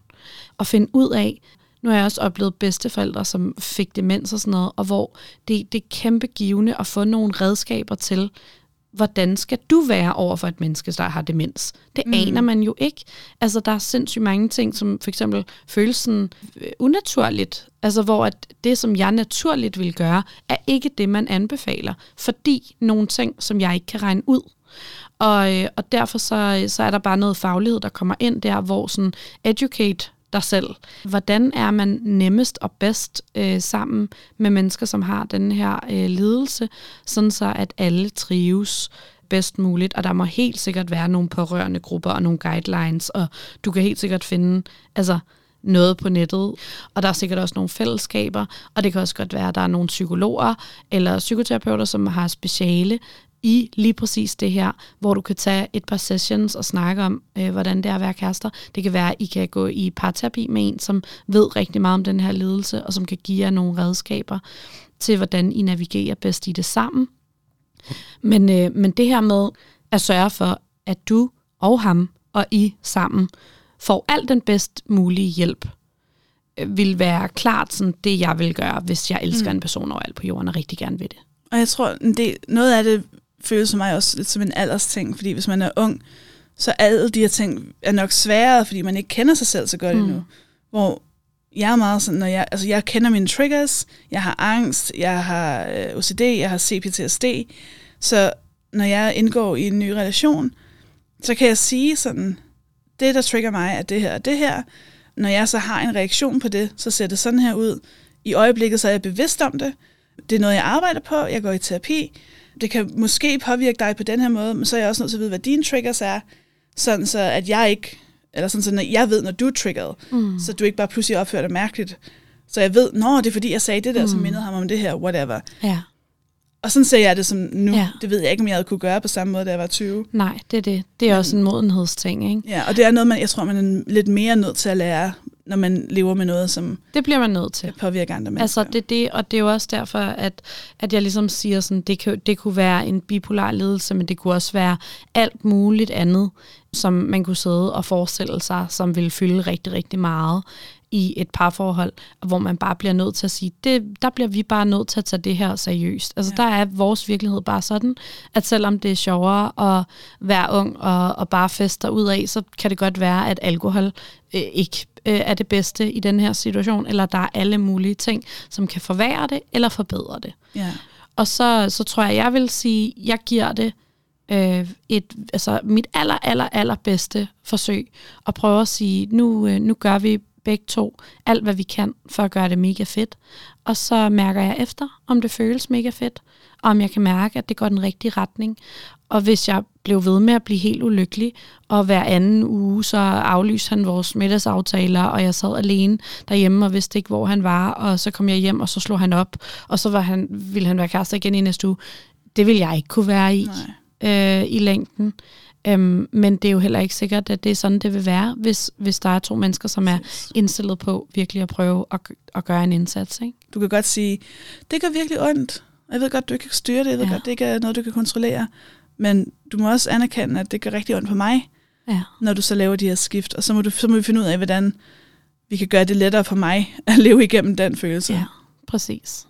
Og finde ud af, nu har jeg også oplevet bedsteforældre, som fik demens og sådan noget, og hvor det, det er kæmpe givende at få nogle redskaber til, hvordan skal du være over for et menneske, der har demens? Det mm. aner man jo ikke. Altså, der er sindssygt mange ting, som for eksempel følelsen øh, unaturligt. Altså, hvor at det, som jeg naturligt vil gøre, er ikke det, man anbefaler. Fordi nogle ting, som jeg ikke kan regne ud. Og, øh, og derfor så, så er der bare noget faglighed, der kommer ind der, hvor sådan educate dig selv. Hvordan er man nemmest og bedst øh, sammen med mennesker, som har den her øh, lidelse, sådan så at alle trives bedst muligt, og der må helt sikkert være nogle pårørende grupper og nogle guidelines, og du kan helt sikkert finde altså noget på nettet, og der er sikkert også nogle fællesskaber, og det kan også godt være, at der er nogle psykologer eller psykoterapeuter, som har speciale i lige præcis det her, hvor du kan tage et par sessions og snakke om, øh, hvordan det er at være kærester. Det kan være, at I kan gå i parterapi med en, som ved rigtig meget om den her lidelse, og som kan give jer nogle redskaber til, hvordan I navigerer bedst i det sammen. Men, øh, men det her med at sørge for, at du og ham og I sammen får alt den bedst mulige hjælp, øh, vil være klart sådan det, jeg vil gøre, hvis jeg elsker mm. en person overalt på jorden og rigtig gerne vil det. Og jeg tror, det, noget af det føles for mig også lidt som en aldersting, fordi hvis man er ung, så alle de her ting er nok sværere, fordi man ikke kender sig selv så godt mm. endnu. Hvor jeg er meget sådan, når jeg, altså jeg kender mine triggers, jeg har angst, jeg har O C D, jeg har C P T S D, så når jeg indgår i en ny relation, så kan jeg sige sådan, det der trigger mig er det her og det her. Når jeg så har en reaktion på det, så ser det sådan her ud. I øjeblikket så er jeg bevidst om det. Det er noget, jeg arbejder på, jeg går i terapi, det kan måske påvirke dig på den her måde, men så er jeg også nødt til at vide, hvad dine triggers er, sådan så at jeg ikke, eller sådan så jeg ved, når du er triggeret, mm. så du ikke bare pludselig opfører dig mærkeligt. Så jeg ved, nå, det er fordi, jeg sagde det der, mm. som mindede ham om det her, whatever. Ja. Og sådan ser jeg det som nu. Ja. Det ved jeg ikke, om jeg havde kunne gøre på samme måde, da jeg var tyve. Nej, det er det. Det er men, også en modenhedsting, ikke? Ja, og det er noget, man, jeg tror, man er lidt mere nødt til at lære, når man lever med noget, som det bliver man nødt til. Påvirker andre mennesker. Altså, det er det, og det er jo også derfor, at, at jeg ligesom siger, sådan, det, kan, det kunne være en bipolar lidelse, men det kunne også være alt muligt andet, som man kunne sidde og forestille sig, som ville fylde rigtig, rigtig meget i et parforhold, hvor man bare bliver nødt til at sige, det, der bliver vi bare nødt til at tage det her seriøst. Altså ja. Der er vores virkelighed bare sådan, at selvom det er sjovere at være ung og, og bare fester ud af, så kan det godt være, at alkohol øh, ikke øh, er det bedste i den her situation, eller der er alle mulige ting, som kan forværre det eller forbedre det. Ja. Og så, så tror jeg, jeg vil sige, jeg giver det Et, altså mit aller, aller, aller bedste forsøg at prøve at sige, nu, nu gør vi begge to alt, hvad vi kan for at gøre det mega fedt. Og så mærker jeg efter, om det føles mega fedt, og om jeg kan mærke, at det går den rigtige retning. Og hvis jeg blev ved med at blive helt ulykkelig, og hver anden uge, så aflyste han vores middagsaftaler, og jeg sad alene derhjemme og vidste ikke, hvor han var, og så kom jeg hjem, og så slog han op, og så var han, ville han være kærester igen i næste uge. Det ville jeg ikke kunne være i. Nej. Øh, i længden. Øhm, men det er jo heller ikke sikkert, at det er sådan, det vil være, hvis, hvis der er to mennesker, som er indstillet på virkelig at prøve at, at gøre en indsats. Ikke? Du kan godt sige, det gør virkelig ondt. Jeg ved godt, du ikke kan styre det. Jeg ved ja. godt, det ikke er noget, du kan kontrollere. Men du må også anerkende, at det gør rigtig ondt på mig, ja. når du så laver de her skift. Og så må, du, så må vi finde ud af, hvordan vi kan gøre det lettere for mig at leve igennem den følelse. Ja, præcis.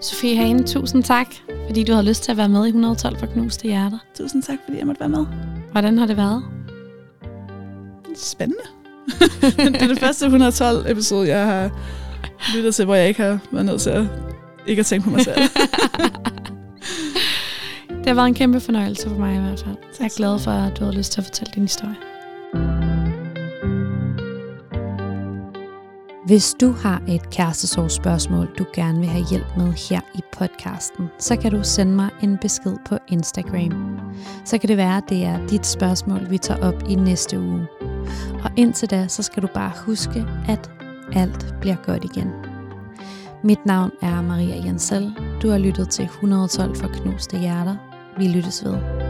Sofie Hagen, tusind tak, fordi du havde lyst til at være med i et hundrede og tolv for knuste hjerter. Tusind tak, fordi jeg måtte være med. Hvordan har det været? Spændende. Det er det første et hundrede og tolv episode, jeg har lyttet til, hvor jeg ikke har været nødt til at ikke at tænke på mig selv. Det har været en kæmpe fornøjelse for mig i hvert fald. Jeg er glad for, at du har lyst til at fortælle din historie. Hvis du har et kærestesorgsspørgsmål, du gerne vil have hjælp med her i podcasten, så kan du sende mig en besked på Instagram. Så kan det være, at det er dit spørgsmål, vi tager op i næste uge. Og indtil da, så skal du bare huske, at alt bliver godt igen. Mit navn er Maria Jensel. Du har lyttet til et hundrede og tolv for knuste hjerter. Vi lyttes ved.